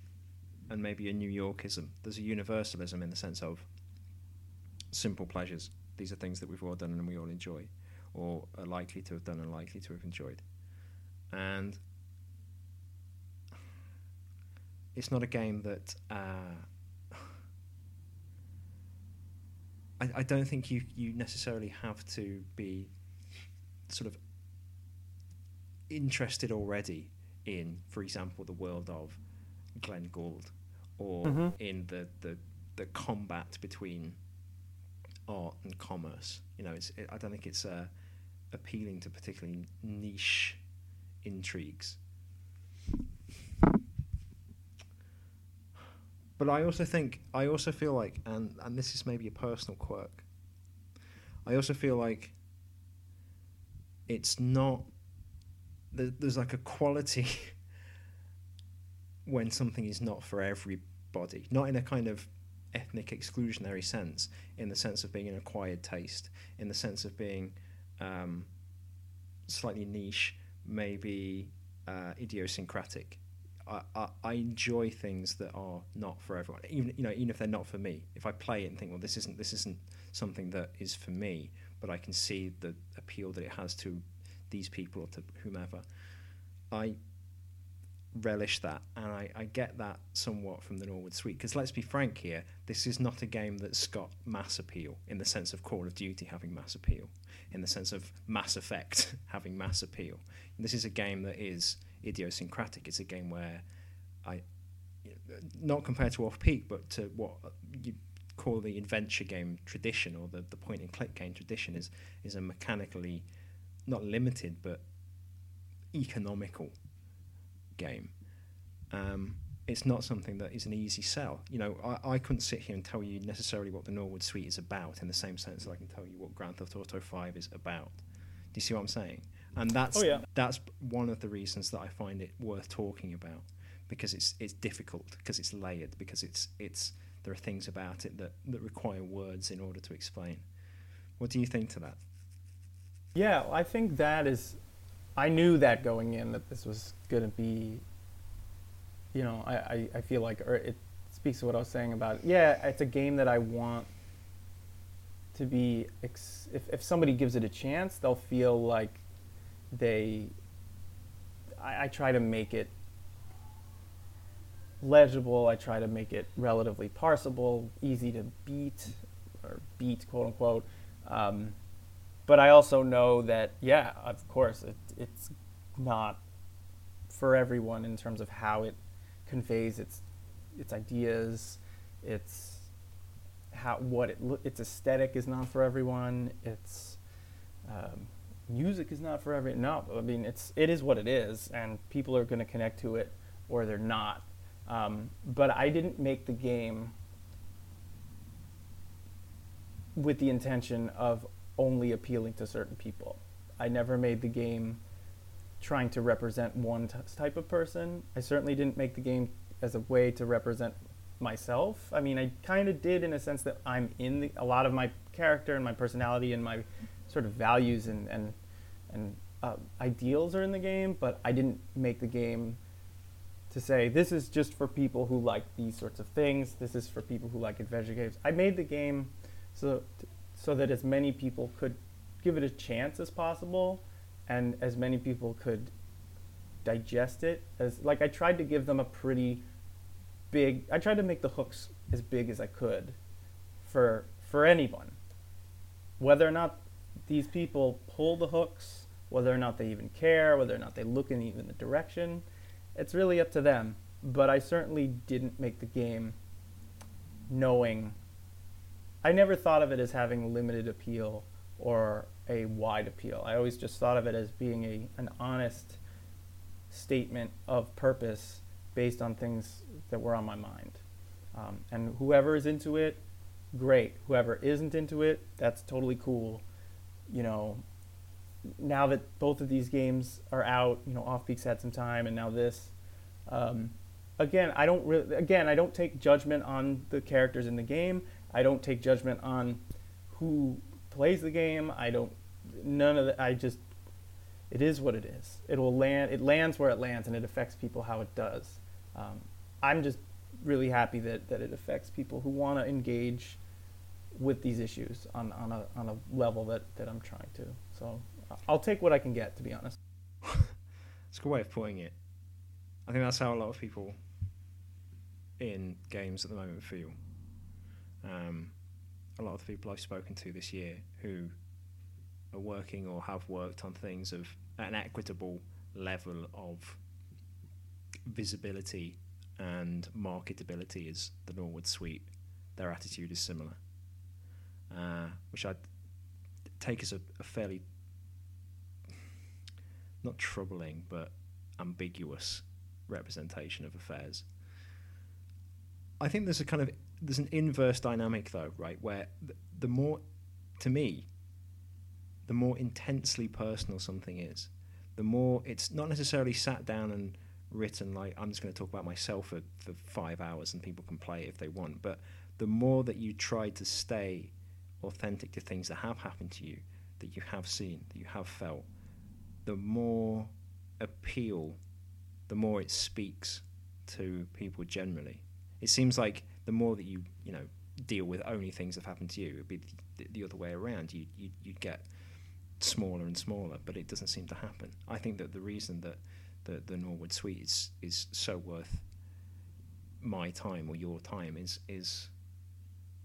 and maybe a New Yorkism, there's a universalism in the sense of simple pleasures. These are things that we've all done and we all enjoy, or are likely to have done and likely to have enjoyed. And it's not a game that... I don't think you necessarily have to be sort of interested already in, for example, the world of Glenn Gould, or in the combat between art and commerce. I don't think it's appealing to particularly niche intrigues. But I also feel like, and this is maybe a personal quirk, I also feel like it's not, there's like a quality when something is not for everybody, not in a kind of ethnic exclusionary sense, in the sense of being an acquired taste, in the sense of being slightly niche, maybe idiosyncratic. I enjoy things that are not for everyone, even if they're not for me. If I play it and think, well, this isn't something that is for me, but I can see the appeal that it has to these people or to whomever, I relish that, and I get that somewhat from the Norwood Suite, because let's be frank here, this is not a game that's got mass appeal in the sense of Call of Duty having mass appeal, in the sense of Mass Effect having mass appeal. And this is a game that is idiosyncratic. It's a game where not compared to Off-Peak, but to what you call the adventure game tradition, or the point and click game tradition, is a mechanically not limited but economical game. It's not something that is an easy sell. I couldn't sit here and tell you necessarily what the Norwood Suite is about in the same sense that I can tell you what Grand Theft Auto 5 is about. Do you see what I'm saying? And that's one of the reasons that I find it worth talking about, because it's difficult, because it's layered, because it's there are things about it that require words in order to explain. What do you think to that? Yeah, I think that is... I knew that going in, that this was going to be, I feel like, or it speaks to what I was saying about, it's a game that I want to be, if somebody gives it a chance, they'll feel like I try to make it legible, I try to make it relatively parsable, easy to beat, quote unquote, but I also know that, of course, it's not for everyone in terms of how it conveys its ideas, its aesthetic is not for everyone, its music is not for everyone. No, I mean, it is what it is, and people are going to connect to it or they're not. But I didn't make the game with the intention of only appealing to certain people. I never made the game trying to represent one type of person. I certainly didn't make the game as a way to represent myself. I mean, I kind of did in a sense that I'm in a lot of my character and my personality and my sort of values and ideals are in the game, but I didn't make the game to say, this is just for people who like these sorts of things. This is for people who like adventure games. I made the game so that as many people could give it a chance as possible, and as many people could digest it as, like, I tried to give them a pretty big, I tried to make the hooks as big as I could for anyone. Whether or not these people pull the hooks, whether or not they even care, whether or not they look in even the direction, it's really up to them. But I certainly didn't make the game knowing, I never thought of it as having limited appeal or a wide appeal. I always just thought of it as being an honest statement of purpose based on things that were on my mind. And whoever is into it, great. Whoever isn't into it, that's totally cool. You know, now that both of these games are out, you know, Off-Peak's had some time, and now this. I don't take judgment on the characters in the game. I don't take judgment on who plays the game. It is what it is. It lands where it lands, and it affects people how it does. I'm just really happy that it affects people who want to engage with these issues on a level that I'm trying to. So I'll take what I can get, to be honest. It's a good way of putting it. I think that's how a lot of people in games at the moment feel. A lot of the people I've spoken to this year who are working or have worked on things of an equitable level of visibility and marketability as the Norwood Suite, their attitude is similar, which I'd take as a fairly, not troubling, but ambiguous representation of affairs. I think there's an inverse dynamic though, right? Where the more, to me, the more intensely personal something is, the more it's not necessarily sat down and written like, I'm just going to talk about myself for 5 hours and people can play it if they want. But the more that you try to stay authentic to things that have happened to you, that you have seen, that you have felt, the more appeal, the more it speaks to people generally. It seems like the more that you know, deal with only things that have happened to you, it'd be the other way around. You'd get smaller and smaller, but it doesn't seem to happen. I think that the reason that the Norwood Suite is so worth my time or your time is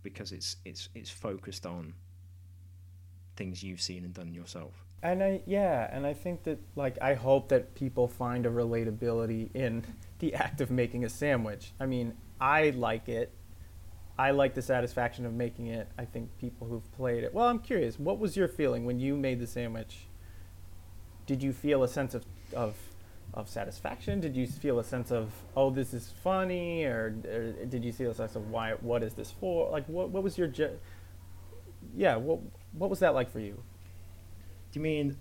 because it's focused on things you've seen and done yourself. And I think that, like, I hope that people find a relatability in the act of making a sandwich. I mean, I like it. I like the satisfaction of making it. I think people who've played it... Well, I'm curious, what was your feeling when you made the sandwich? Did you feel a sense of satisfaction? Did you feel a sense of, oh, this is funny? Or did you feel a sense of, why? What is this for? Like, what was your... what was that like for you? Do you mean...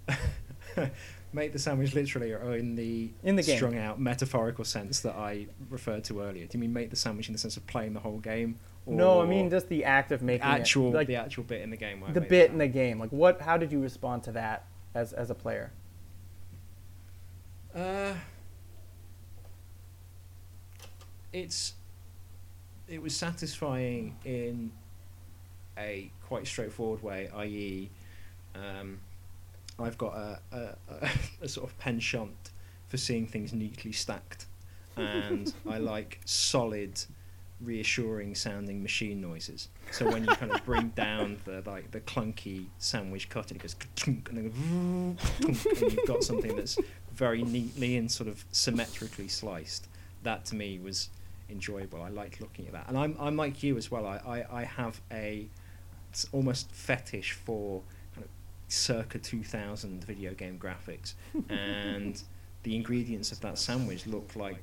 make the sandwich literally, or in the game, strung out metaphorical sense that I referred to earlier? Do you mean make the sandwich in the sense of playing the whole game? Or no, I mean just the act of making it. Like, the actual bit in the game. The bit in the game. Like, what? How did you respond to that as a player? It was satisfying in a quite straightforward way, i.e., I've got a sort of penchant for seeing things neatly stacked, and I like solid, reassuring sounding machine noises. So when you kind of bring down the clunky sandwich cut, and it goes and then and you've got something that's very neatly and sort of symmetrically sliced. That to me was enjoyable. I liked looking at that, and I'm like you as well. I have a almost fetish for circa 2000 video game graphics, and the ingredients of that sandwich look like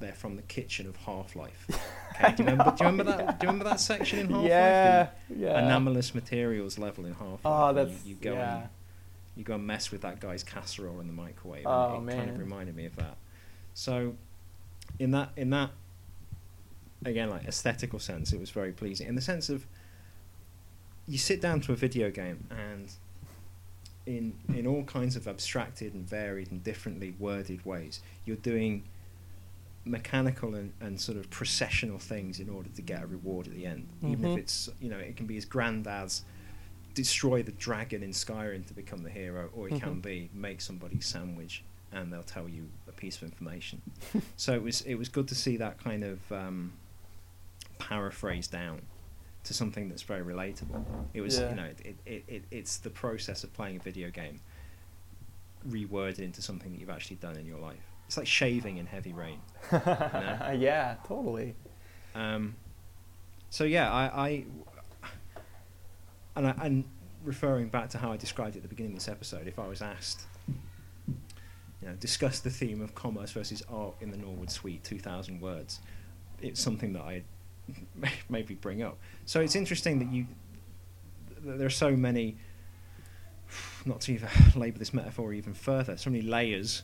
they're from the kitchen of Half Life. Okay, do you remember that? Yeah. Do you remember that section in Half Life? Yeah, yeah. Anomalous Materials level in Half Life. Oh, that's you go. Yeah. You go and mess with that guy's casserole in the microwave. Oh, man. It kind of reminded me of that. So, in that, again, like aesthetical sense, it was very pleasing. In the sense of, you sit down to a video game and, in all kinds of abstracted and varied and differently worded ways, you're doing mechanical and sort of processional things in order to get a reward at the end. Mm-hmm. Even if it's, you know, it can be as grand as destroy the dragon in Skyrim to become the hero, or it mm-hmm. can be make somebody's sandwich and they'll tell you a piece of information. So it was good to see that kind of paraphrase down to something that's very relatable. It was, yeah. You know, it's the process of playing a video game reworded into something that you've actually done in your life. It's like shaving in heavy rain. You know? Yeah, totally. So yeah, I, and referring back to how I described it at the beginning of this episode, if I was asked, you know, discuss the theme of commerce versus art in the Norwood Suite, 2,000 words, it's something that I maybe bring up. So it's interesting that there are so many, not to even labour this metaphor even further, so many layers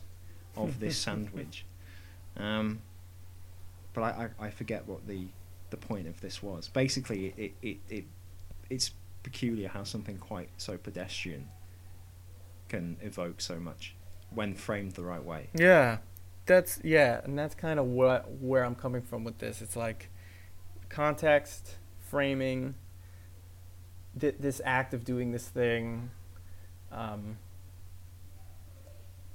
of this sandwich. But I forget what the point of this was. Basically, it's peculiar how something quite so pedestrian can evoke so much when framed the right way. That's kind of where I'm coming from with this. It's like context, framing, this act of doing this thing.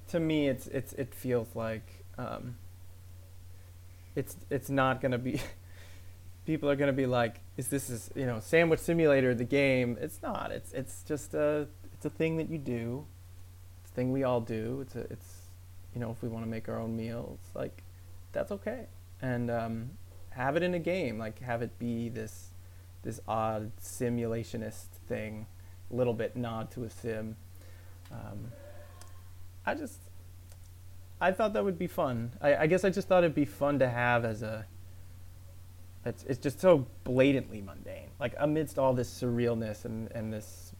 To me, it feels like it's not gonna be. People are going to be like, "Is this you know, Sandwich Simulator, the game?" It's not. It's just a thing that you do. It's a thing we all do. It's you know, if we want to make our own meals, like that's okay. And have it in a game, like have it be this odd simulationist thing, a little bit nod to a sim. I thought that would be fun. I guess I just thought it'd be fun to have as a. It's just so blatantly mundane. Like amidst all this surrealness and this,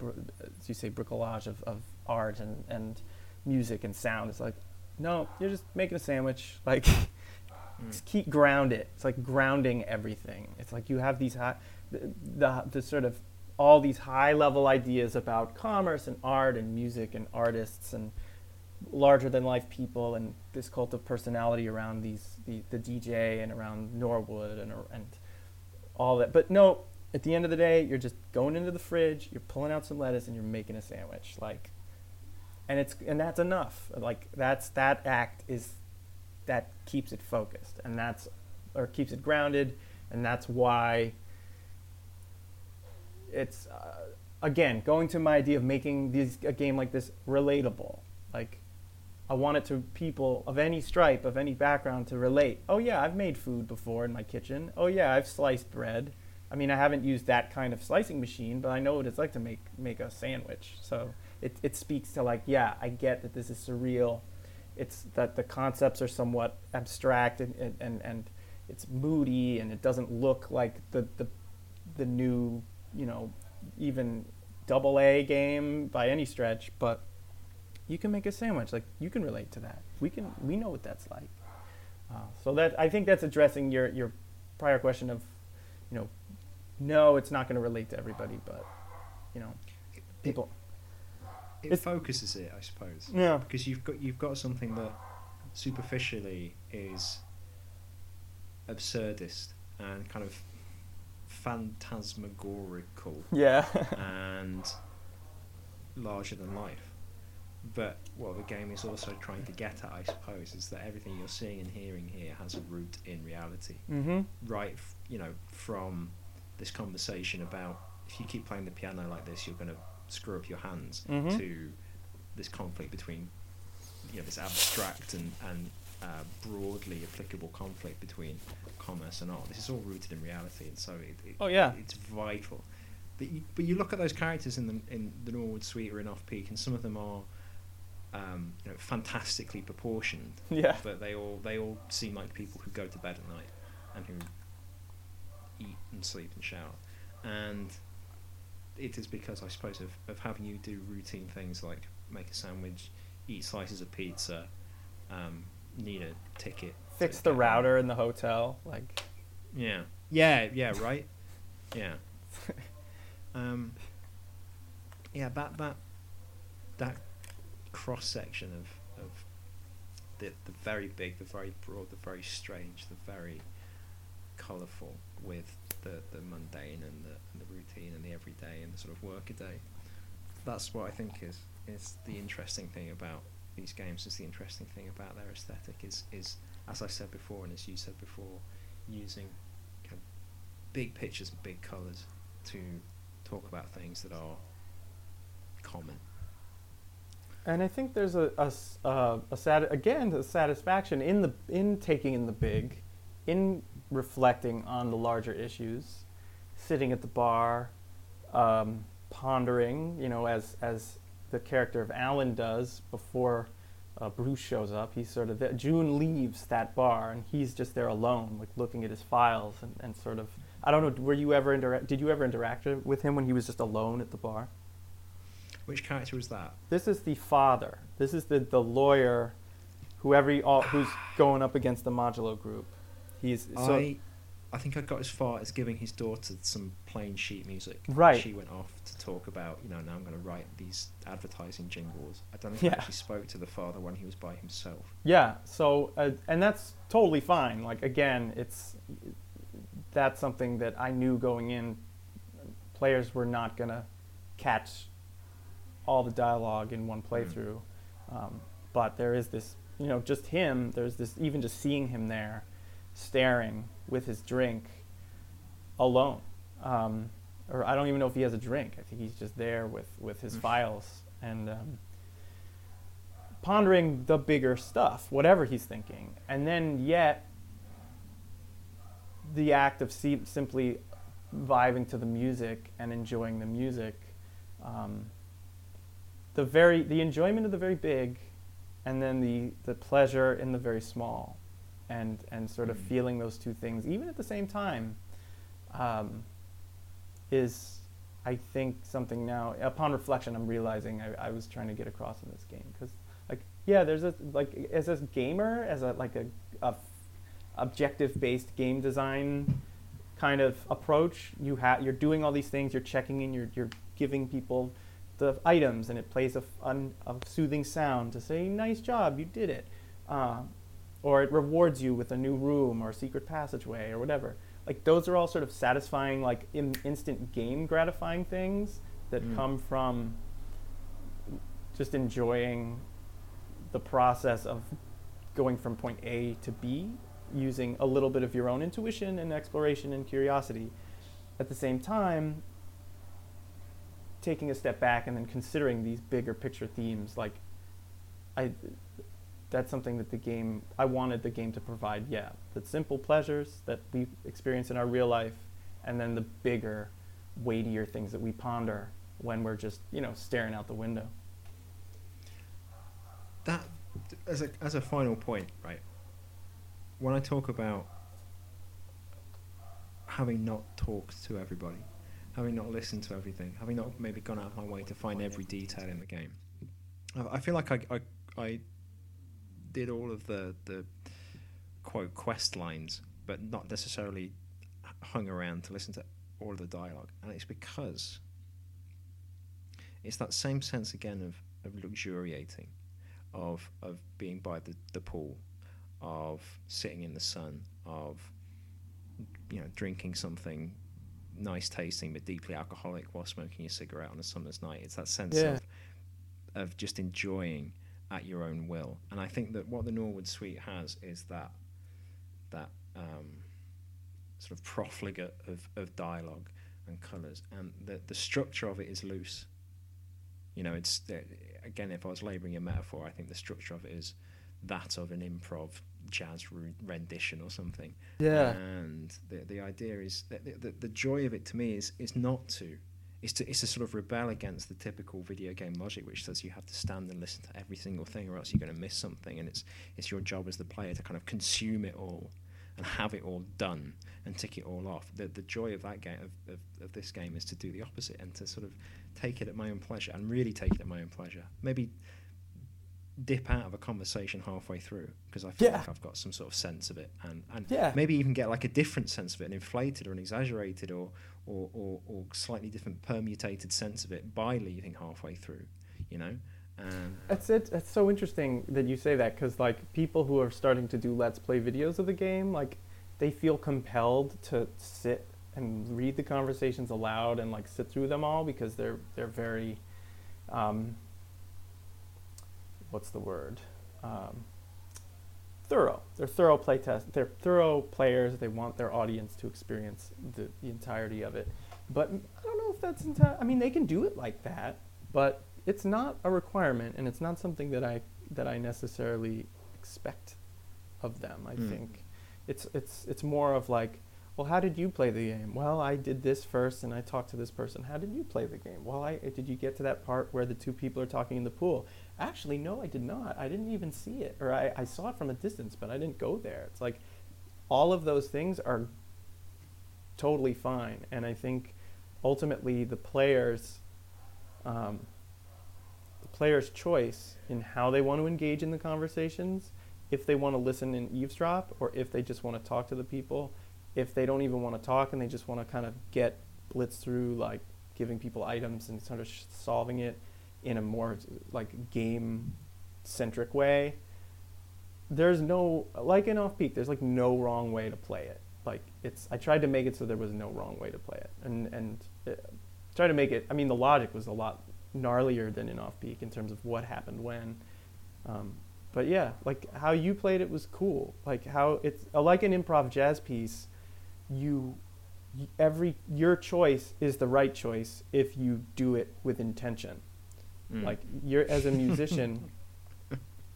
as you say, bricolage of art and music and sound, it's like, no, you're just making a sandwich. Like, just keep grounded. It's like grounding everything. It's like you have these high, the sort of all these high level ideas about commerce and art and music and artists and larger than life people and this cult of personality around the DJ and around Norwood and all that. But no, at the end of the day, you're just going into the fridge, you're pulling out some lettuce and you're making a sandwich. Like, and that's enough. Like that keeps it focused and keeps it grounded. And that's why it's, again, going to my idea of making a game like this relatable. Like, I want it to people of any stripe, of any background to relate. Oh yeah, I've made food before in my kitchen. Oh yeah, I've sliced bread. I mean, I haven't used that kind of slicing machine, but I know what it's like to make a sandwich. So it speaks to like, yeah, I get that this is surreal. It's that the concepts are somewhat abstract and it's moody and it doesn't look like the new, you know, even AA game by any stretch, but you can make a sandwich. Like, you can relate to that. We know what that's like. So that, I think that's addressing your prior question of, you know, no, it's not going to relate to everybody, but, you know, people. It focuses it, I suppose. Yeah. Because you've got something that superficially is absurdist and kind of phantasmagorical. Yeah. And larger than life. But what the game is also trying to get at, I suppose, is that everything you're seeing and hearing here has a root in reality. Mm-hmm. Right, you know, from this conversation about if you keep playing the piano like this, you're going to screw up your hands, mm-hmm. to this conflict between, you know, this abstract and broadly applicable conflict between commerce and art. This is all rooted in reality, and so it's vital. But you look at those characters in the Norwood Suite or in Off-Peak, and some of them are fantastically proportioned. Yeah. But they all seem like people who go to bed at night and who eat and sleep and shower. And it is because, I suppose, of having you do routine things like make a sandwich, eat slices of pizza, need a ticket. Fix the router in the hotel. Like. Yeah. Yeah, right? Yeah. That cross section of the very big, the very broad, the very strange, the very colourful, with the mundane and the routine and the everyday and the sort of workaday. That's what I think is the interesting thing about these games, is the interesting thing about their aesthetic is, as I said before and as you said before, using kind of big pictures and big colours to talk about things that are common. And I think there's a satisfaction in taking in the big, in reflecting on the larger issues, sitting at the bar, pondering, as the character of Alan does before Bruce shows up. He's sort of there. June leaves that bar and he's just there alone, like looking at his files and sort of. I don't know. Did you ever interact with him when he was just alone at the bar? Which character was that? This is the father. This is the lawyer, who's going up against the Modulo Group. I think I got as far as giving his daughter some plain sheet music. Right. She went off to talk about, now I'm going to write these advertising jingles. I don't think I actually spoke to the father when he was by himself. Yeah. So, and that's totally fine. Like, again, that's something that I knew going in. Players were not going to catch all the dialogue in one playthrough, but there is this, just him, there's this, even just seeing him there staring with his drink alone, or I don't even know if he has a drink. I think he's just there with his files and pondering the bigger stuff, whatever he's thinking. And then yet the act of simply vibing to the music and enjoying the music, the enjoyment of the very big, and then the pleasure in the very small, and sort of feeling those two things even at the same time, is, I think, something now upon reflection I'm realizing I was trying to get across in this game. Because there's a, like, as a gamer, as a like a objective based game design kind of approach, you're doing all these things, you're checking in, you're giving people the items, and it plays a soothing sound to say, nice job, you did it. Or it rewards you with a new room or a secret passageway or whatever. Like, those are all sort of satisfying, like instant game gratifying things that come from just enjoying the process of going from point A to B, using a little bit of your own intuition and exploration and curiosity. At the same time, taking a step back and then considering these bigger picture themes, like, that's something that I wanted the game to provide. Yeah, the simple pleasures that we experience in our real life, and then the bigger, weightier things that we ponder when we're just, staring out the window. That, as a final point, right? When I talk about having not talked to everybody, having not listened to everything, having not maybe gone out of my way to find every detail in the game, I feel like I did all of the quote quest lines, but not necessarily hung around to listen to all of the dialogue. And it's because it's that same sense again of luxuriating, of being by the pool, of sitting in the sun, of drinking something nice tasting but deeply alcoholic while smoking a cigarette on a summer's night. It's that sense of just enjoying at your own will. And I think that what the Norwood Suite has is that sort of profligate of dialogue and colours, and the structure of it is loose. It's again, if I was labouring a metaphor, I think the structure of it is that of an improv jazz rendition or something. Yeah. And the idea is that the joy of it to me is not to is to sort of rebel against the typical video game logic, which says you have to stand and listen to every single thing, or else you're going to miss something. And it's your job as the player to kind of consume it all and have it all done and tick it all off. The joy of that game, of this game, is to do the opposite and to sort of take it at my own pleasure, and really take it at my own pleasure. Maybe dip out of a conversation halfway through because I feel like I've got some sort of sense of it, and maybe even get like a different sense of it, an inflated or an exaggerated or slightly different permutated sense of it by leaving halfway through, you know. It's so interesting that you say that, because like people who are starting to do Let's Play videos of the game, like they feel compelled to sit and read the conversations aloud and like sit through them all, because they're very thorough. They're thorough playtest. They're thorough players. They want their audience to experience the entirety of it. But I don't know if that's I mean, they can do it like that, but it's not a requirement, and it's not something that I necessarily expect of them. I think it's more of like, well, how did you play the game? Well, I did this first, and I talked to this person. How did you play the game? Well, did you get to that part where the two people are talking in the pool? Actually, no, I did not. I didn't even see it, or I saw it from a distance, but I didn't go there. It's like all of those things are totally fine, and I think ultimately the players, player's choice in how they want to engage in the conversations, if they want to listen and eavesdrop, or if they just want to talk to the people, if they don't even want to talk and they just want to kind of get blitzed through, like giving people items and sort of solving it in a more like game-centric way. There's no, like in Off-Peak, there's like no wrong way to play it. Like I tried to make it so there was no wrong way to play it, I mean, the logic was a lot gnarlier than in Off-Peak in terms of what happened when, but yeah, like how you played it was cool. Like how it's like an improv jazz piece, your choice is the right choice if you do it with intention. Like you're, as a musician,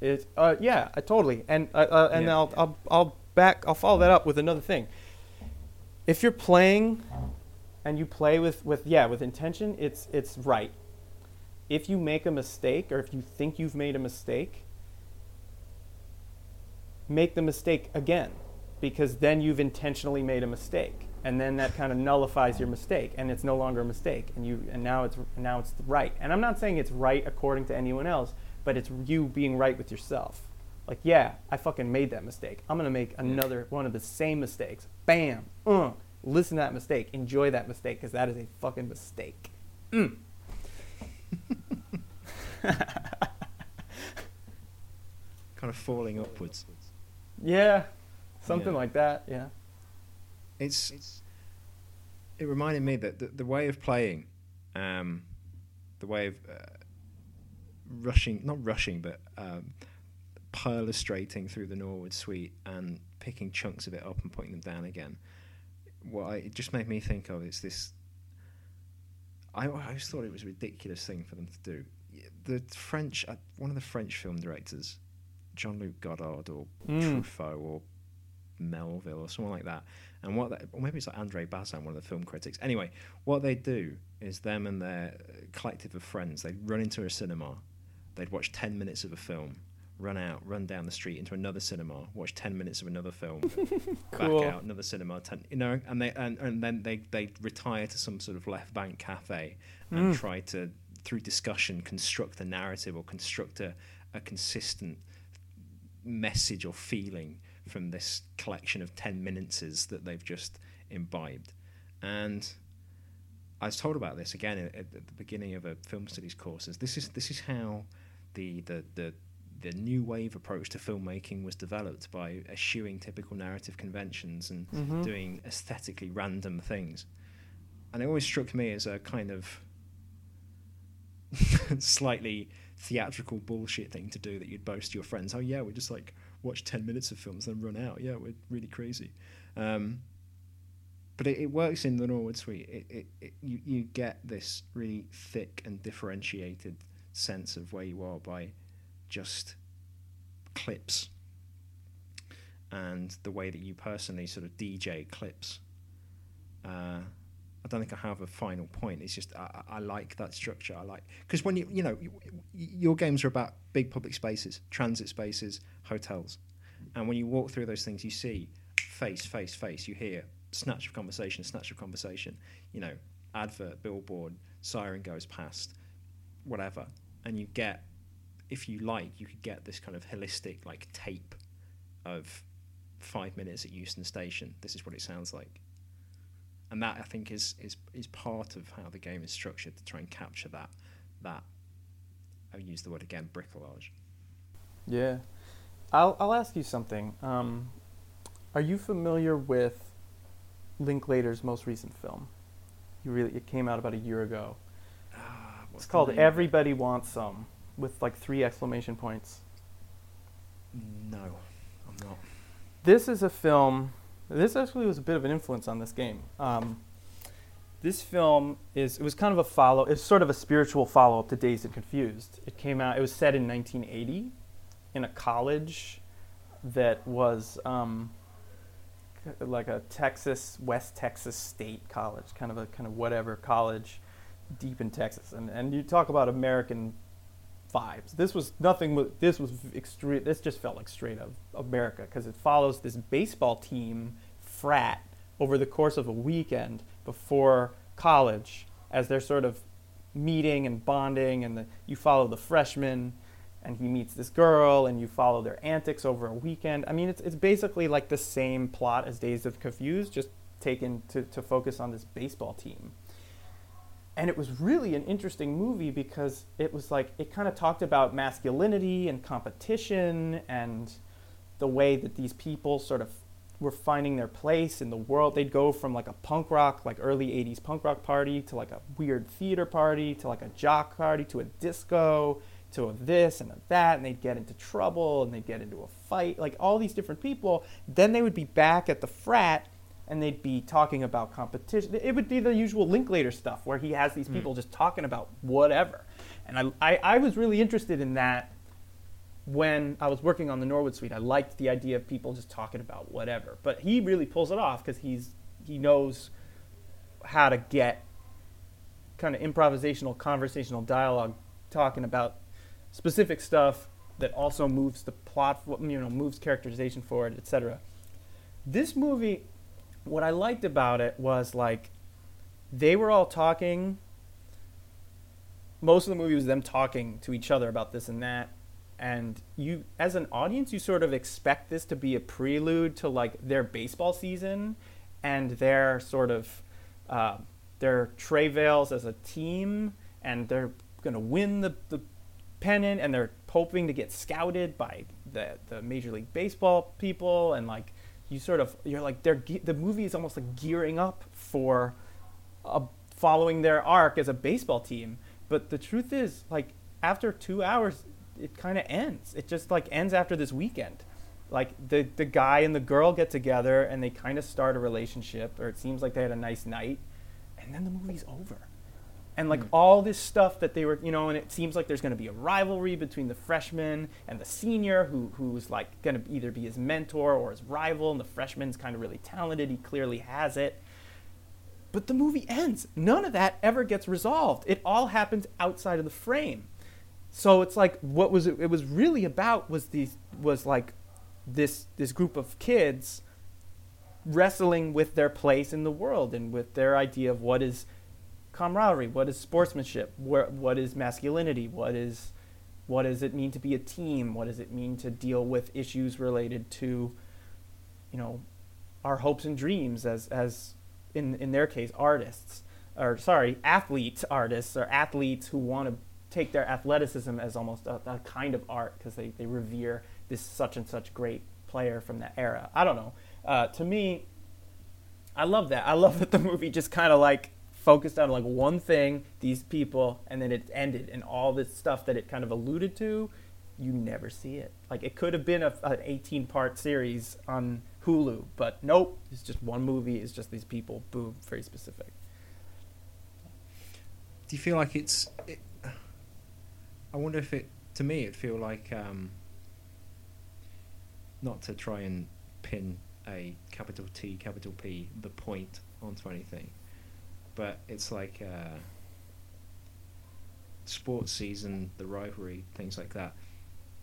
it's totally. And yeah. I'll follow that up with another thing. If you're playing, and you play with intention, it's right. If you make a mistake, or if you think you've made a mistake, make the mistake again, because then you've intentionally made a mistake, and then that kind of nullifies your mistake, and it's no longer a mistake, and now it's right. And I'm not saying it's right according to anyone else, but it's you being right with yourself. Like, yeah, I fucking made that mistake. I'm gonna make another one of the same mistakes. Bam. Listen to that mistake. Enjoy that mistake, because that is a fucking mistake. Kind of falling upwards. Yeah, something like that. Yeah, it reminded me that the way of playing, the way of perlustrating through the Norwood Suite and picking chunks of it up and putting them down again. It just made me think of is this. I always thought it was a ridiculous thing for them to do. The French, one of the French film directors, Jean-Luc Godard or Truffaut or Melville or someone like that, and or maybe it's like André Bazin, one of the film critics. Anyway, what they do is them and their collective of friends, they'd run into a cinema, they'd watch 10 minutes of a film, run down the street into another cinema, watch 10 minutes of another film, cool. Back out another cinema, and then they retire to some sort of left bank cafe and try to, through discussion, construct a narrative or construct a consistent message or feeling from this collection of 10 minuteses that they've just imbibed. And I was told about this again at the beginning of a film studies course. This is how the new wave approach to filmmaking was developed, by eschewing typical narrative conventions and doing aesthetically random things. And it always struck me as a kind of slightly theatrical bullshit thing to do, that you'd boast to your friends, oh yeah, we just like watch 10 minutes of films then run out, yeah, we're really crazy. But it works in the Norwood Suite. You get this really thick and differentiated sense of where you are by just clips, and the way that you personally sort of DJ clips. I don't think I have a final point. It's just I like that structure. I like, because when your games are about big public spaces, transit spaces, hotels, and when you walk through those things, you see face. You hear snatch of conversation. Advert, billboard, siren goes past, whatever, and you get, if you like, you could get this kind of holistic tape of 5 minutes at Euston Station. This is what it sounds like. And that, I think, is part of how the game is structured, to try and capture that I'll use the word again, bricolage. Yeah. I'll ask you something. Are you familiar with Linklater's most recent film? It came out about a year ago. It's called Everybody Wants Some, with 3 exclamation points. No, I'm not. This is a film. This actually was a bit of an influence on this game. This film was kind of a follow. It's sort of a spiritual follow-up to Dazed and Confused. It came out. It was set in 1980, in a college that was a West Texas state college, kind of whatever college, deep in Texas. And you talk about American vibes. This was extreme. This just felt like straight up America, because it follows this baseball team frat over the course of a weekend before college, as they're sort of meeting and bonding, and you follow the freshman, and he meets this girl, and you follow their antics over a weekend. I mean, it's basically like the same plot as Days of Confused, just taken to focus on this baseball team. And it was really an interesting movie, because it was it kind of talked about masculinity and competition and the way that these people sort of were finding their place in the world. They'd go from a punk rock, early 80s punk rock party, to a weird theater party, to a jock party, to a disco, to a this and a that, and they'd get into trouble and they'd get into a fight, all these different people. Then they would be back at the frat, and they'd be talking about competition. It would be the usual Linklater stuff, where he has these people just talking about whatever. And I was really interested in that when I was working on the Norwood Suite. I liked the idea of people just talking about whatever. But he really pulls it off, because he knows how to get kind of improvisational, conversational dialogue talking about specific stuff that also moves the plot, moves characterization forward, etc. This movie... What I liked about it was, they were all talking. Most of the movie was them talking to each other about this and that. And you, as an audience, you sort of expect this to be a prelude to, their baseball season and their sort of, their travails as a team. And they're going to win the pennant, and they're hoping to get scouted by the Major League Baseball people. And, the movie is almost gearing up for following their arc as a baseball team. But the truth is, after 2 hours, it kind of ends. It just ends after this weekend. The guy and the girl get together, and they kind of start a relationship, or it seems like they had a nice night, and then the movie's over. And all this stuff that they were, and it seems like there's going to be a rivalry between the freshman and the senior, who's going to either be his mentor or his rival. And the freshman's kind of really talented. He clearly has it. But the movie ends. None of that ever gets resolved. It all happens outside of the frame. So it's what was it was really about was this group of kids wrestling with their place in the world, and with their idea of what is camaraderie, what is sportsmanship, what is masculinity, what does it mean to be a team, what does it mean to deal with issues related to our hopes and dreams as in their case athletes who want to take their athleticism as almost a kind of art, because they revere this such and such great player from that era. I don't know, to me, I love that. I love that the movie just kind of focused on one thing, these people, and then it ended. And all this stuff that it kind of alluded to, you never see it. It could have been an 18-part series on Hulu, but nope, it's just one movie. It's just these people, boom, very specific. Do you feel like I wonder if it, to me, it'd feel like, not to try and pin a capital T, capital P, the point onto anything, But it's like sports season, the rivalry, things like that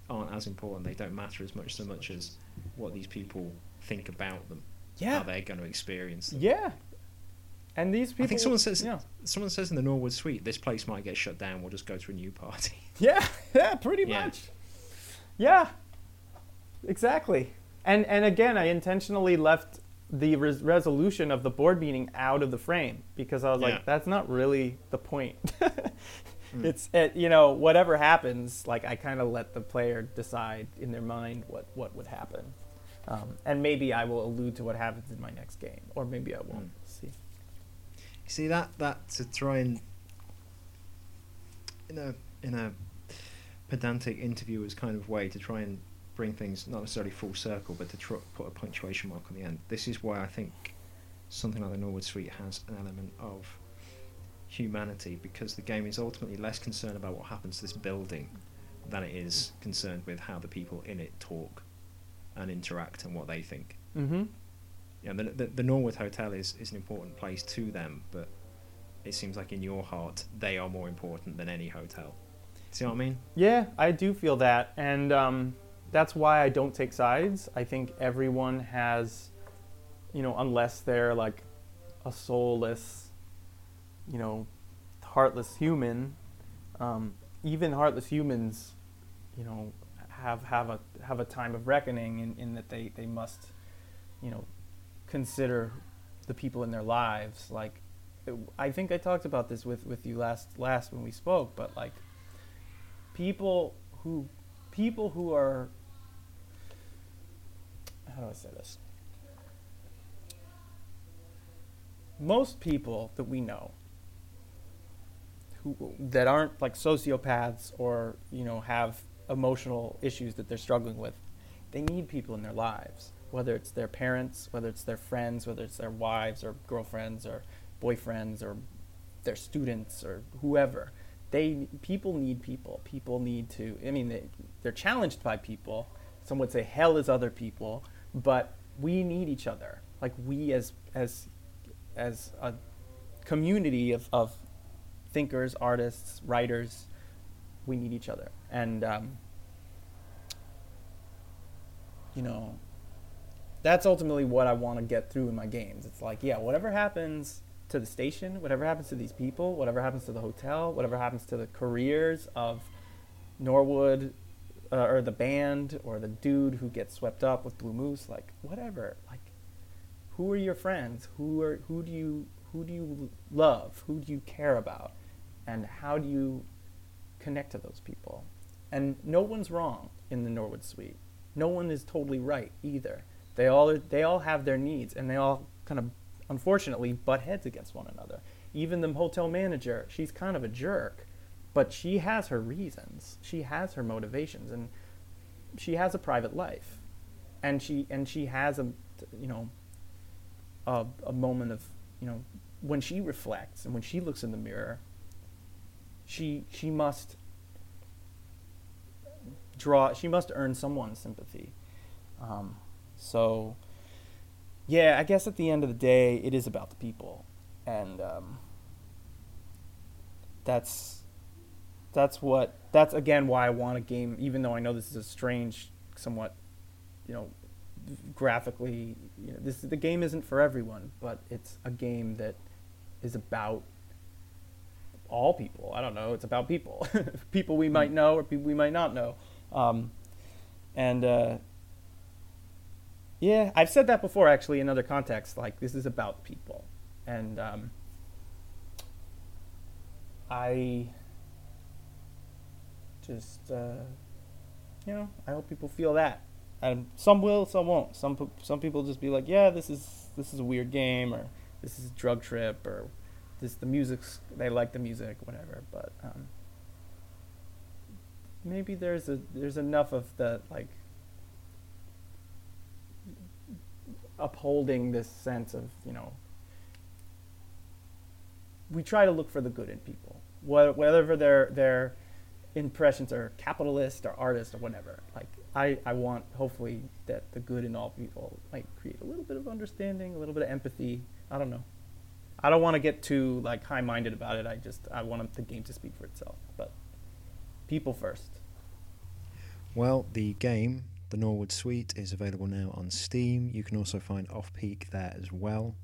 aren't as important. They don't matter as much, so much as what these people think about them. Yeah. How they're going to experience them. Yeah. And these people... I think someone says in the Norwood Suite, this place might get shut down, we'll just go to a new party. Yeah, pretty much. Yeah, exactly. And again, I intentionally left the resolution of the board meeting out of the frame because I was like, that's not really the point. It's whatever happens, like I kind of let the player decide in their mind what would happen. And maybe I will allude to what happens in my next game, or maybe I won't. See. See that to try and in a pedantic interviewer's kind of way to try and bring things not necessarily full circle, but to put a punctuation mark on the end. This is why I think something like the Norwood Suite has an element of humanity, because the game is ultimately less concerned about what happens to this building than it is concerned with how the people in it talk and interact and what they think. Mm-hmm. You know, the Norwood Hotel is an important place to them, but it seems like in your heart they are more important than any hotel. See what I mean? Yeah, I do feel that, and that's why I don't take sides. I think everyone has, unless they're like a soulless, heartless human. Even heartless humans, have a time of reckoning in that they must, consider the people in their lives. Like, I think I talked about this with you last when we spoke, but like people who are, how do I say this? Most people that we know who that aren't like sociopaths or, have emotional issues that they're struggling with, they need people in their lives. Whether it's their parents, whether it's their friends, whether it's their wives or girlfriends or boyfriends or their students or whoever, people need people. People need to. I mean, they're challenged by people. Some would say hell is other people, but we need each other. Like we as a community of thinkers, artists, writers, we need each other. And that's ultimately what I want to get through in my games. It's like, whatever happens to the station, whatever happens to these people, whatever happens to the hotel, whatever happens to the careers of Norwood or the band or the dude who gets swept up with Blue Moose, like whatever. Like, who are your friends? Who do you love? Who do you care about? And how do you connect to those people? And no one's wrong in the Norwood Suite. No one is totally right either. They all have their needs, and they all kind of, unfortunately, butt heads against one another. Even the hotel manager, she's kind of a jerk, but she has her reasons. She has her motivations, and she has a private life, and she has a moment of when she reflects and when she looks in the mirror, she must draw. She must earn someone's sympathy. So, I guess at the end of the day, it is about the people, and that's again why I want a game. Even though I know this is a strange, somewhat, graphically, the game isn't for everyone, but it's a game that is about all people. I don't know. It's about people, people we might know or people we might not know, Yeah, I've said that before, actually, in other contexts. Like, this is about people, and I just, I hope people feel that, and some will, some won't. Some people just be like, this is a weird game, or this is a drug trip, or this the music, they like the music, whatever. But maybe there's enough of the like. Upholding this sense of, we try to look for the good in people, whether their impressions are capitalist or artist or whatever. Like I want hopefully that the good in all people might create a little bit of understanding, a little bit of empathy. I don't know. I don't want to get too like high-minded about it. I want the game to speak for itself, but people first. Well, the game, the Norwood Suite, is available now on Steam. You can also find Off-Peak there as well.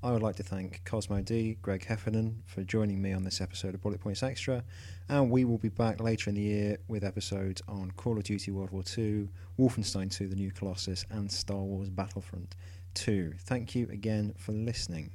I would like to thank Cosmo D, Greg Heffernan, for joining me on this episode of Bullet Points Extra, and we will be back later in the year with episodes on Call of Duty World War II, Wolfenstein 2 The New Colossus, and Star Wars Battlefront 2. Thank you again for listening.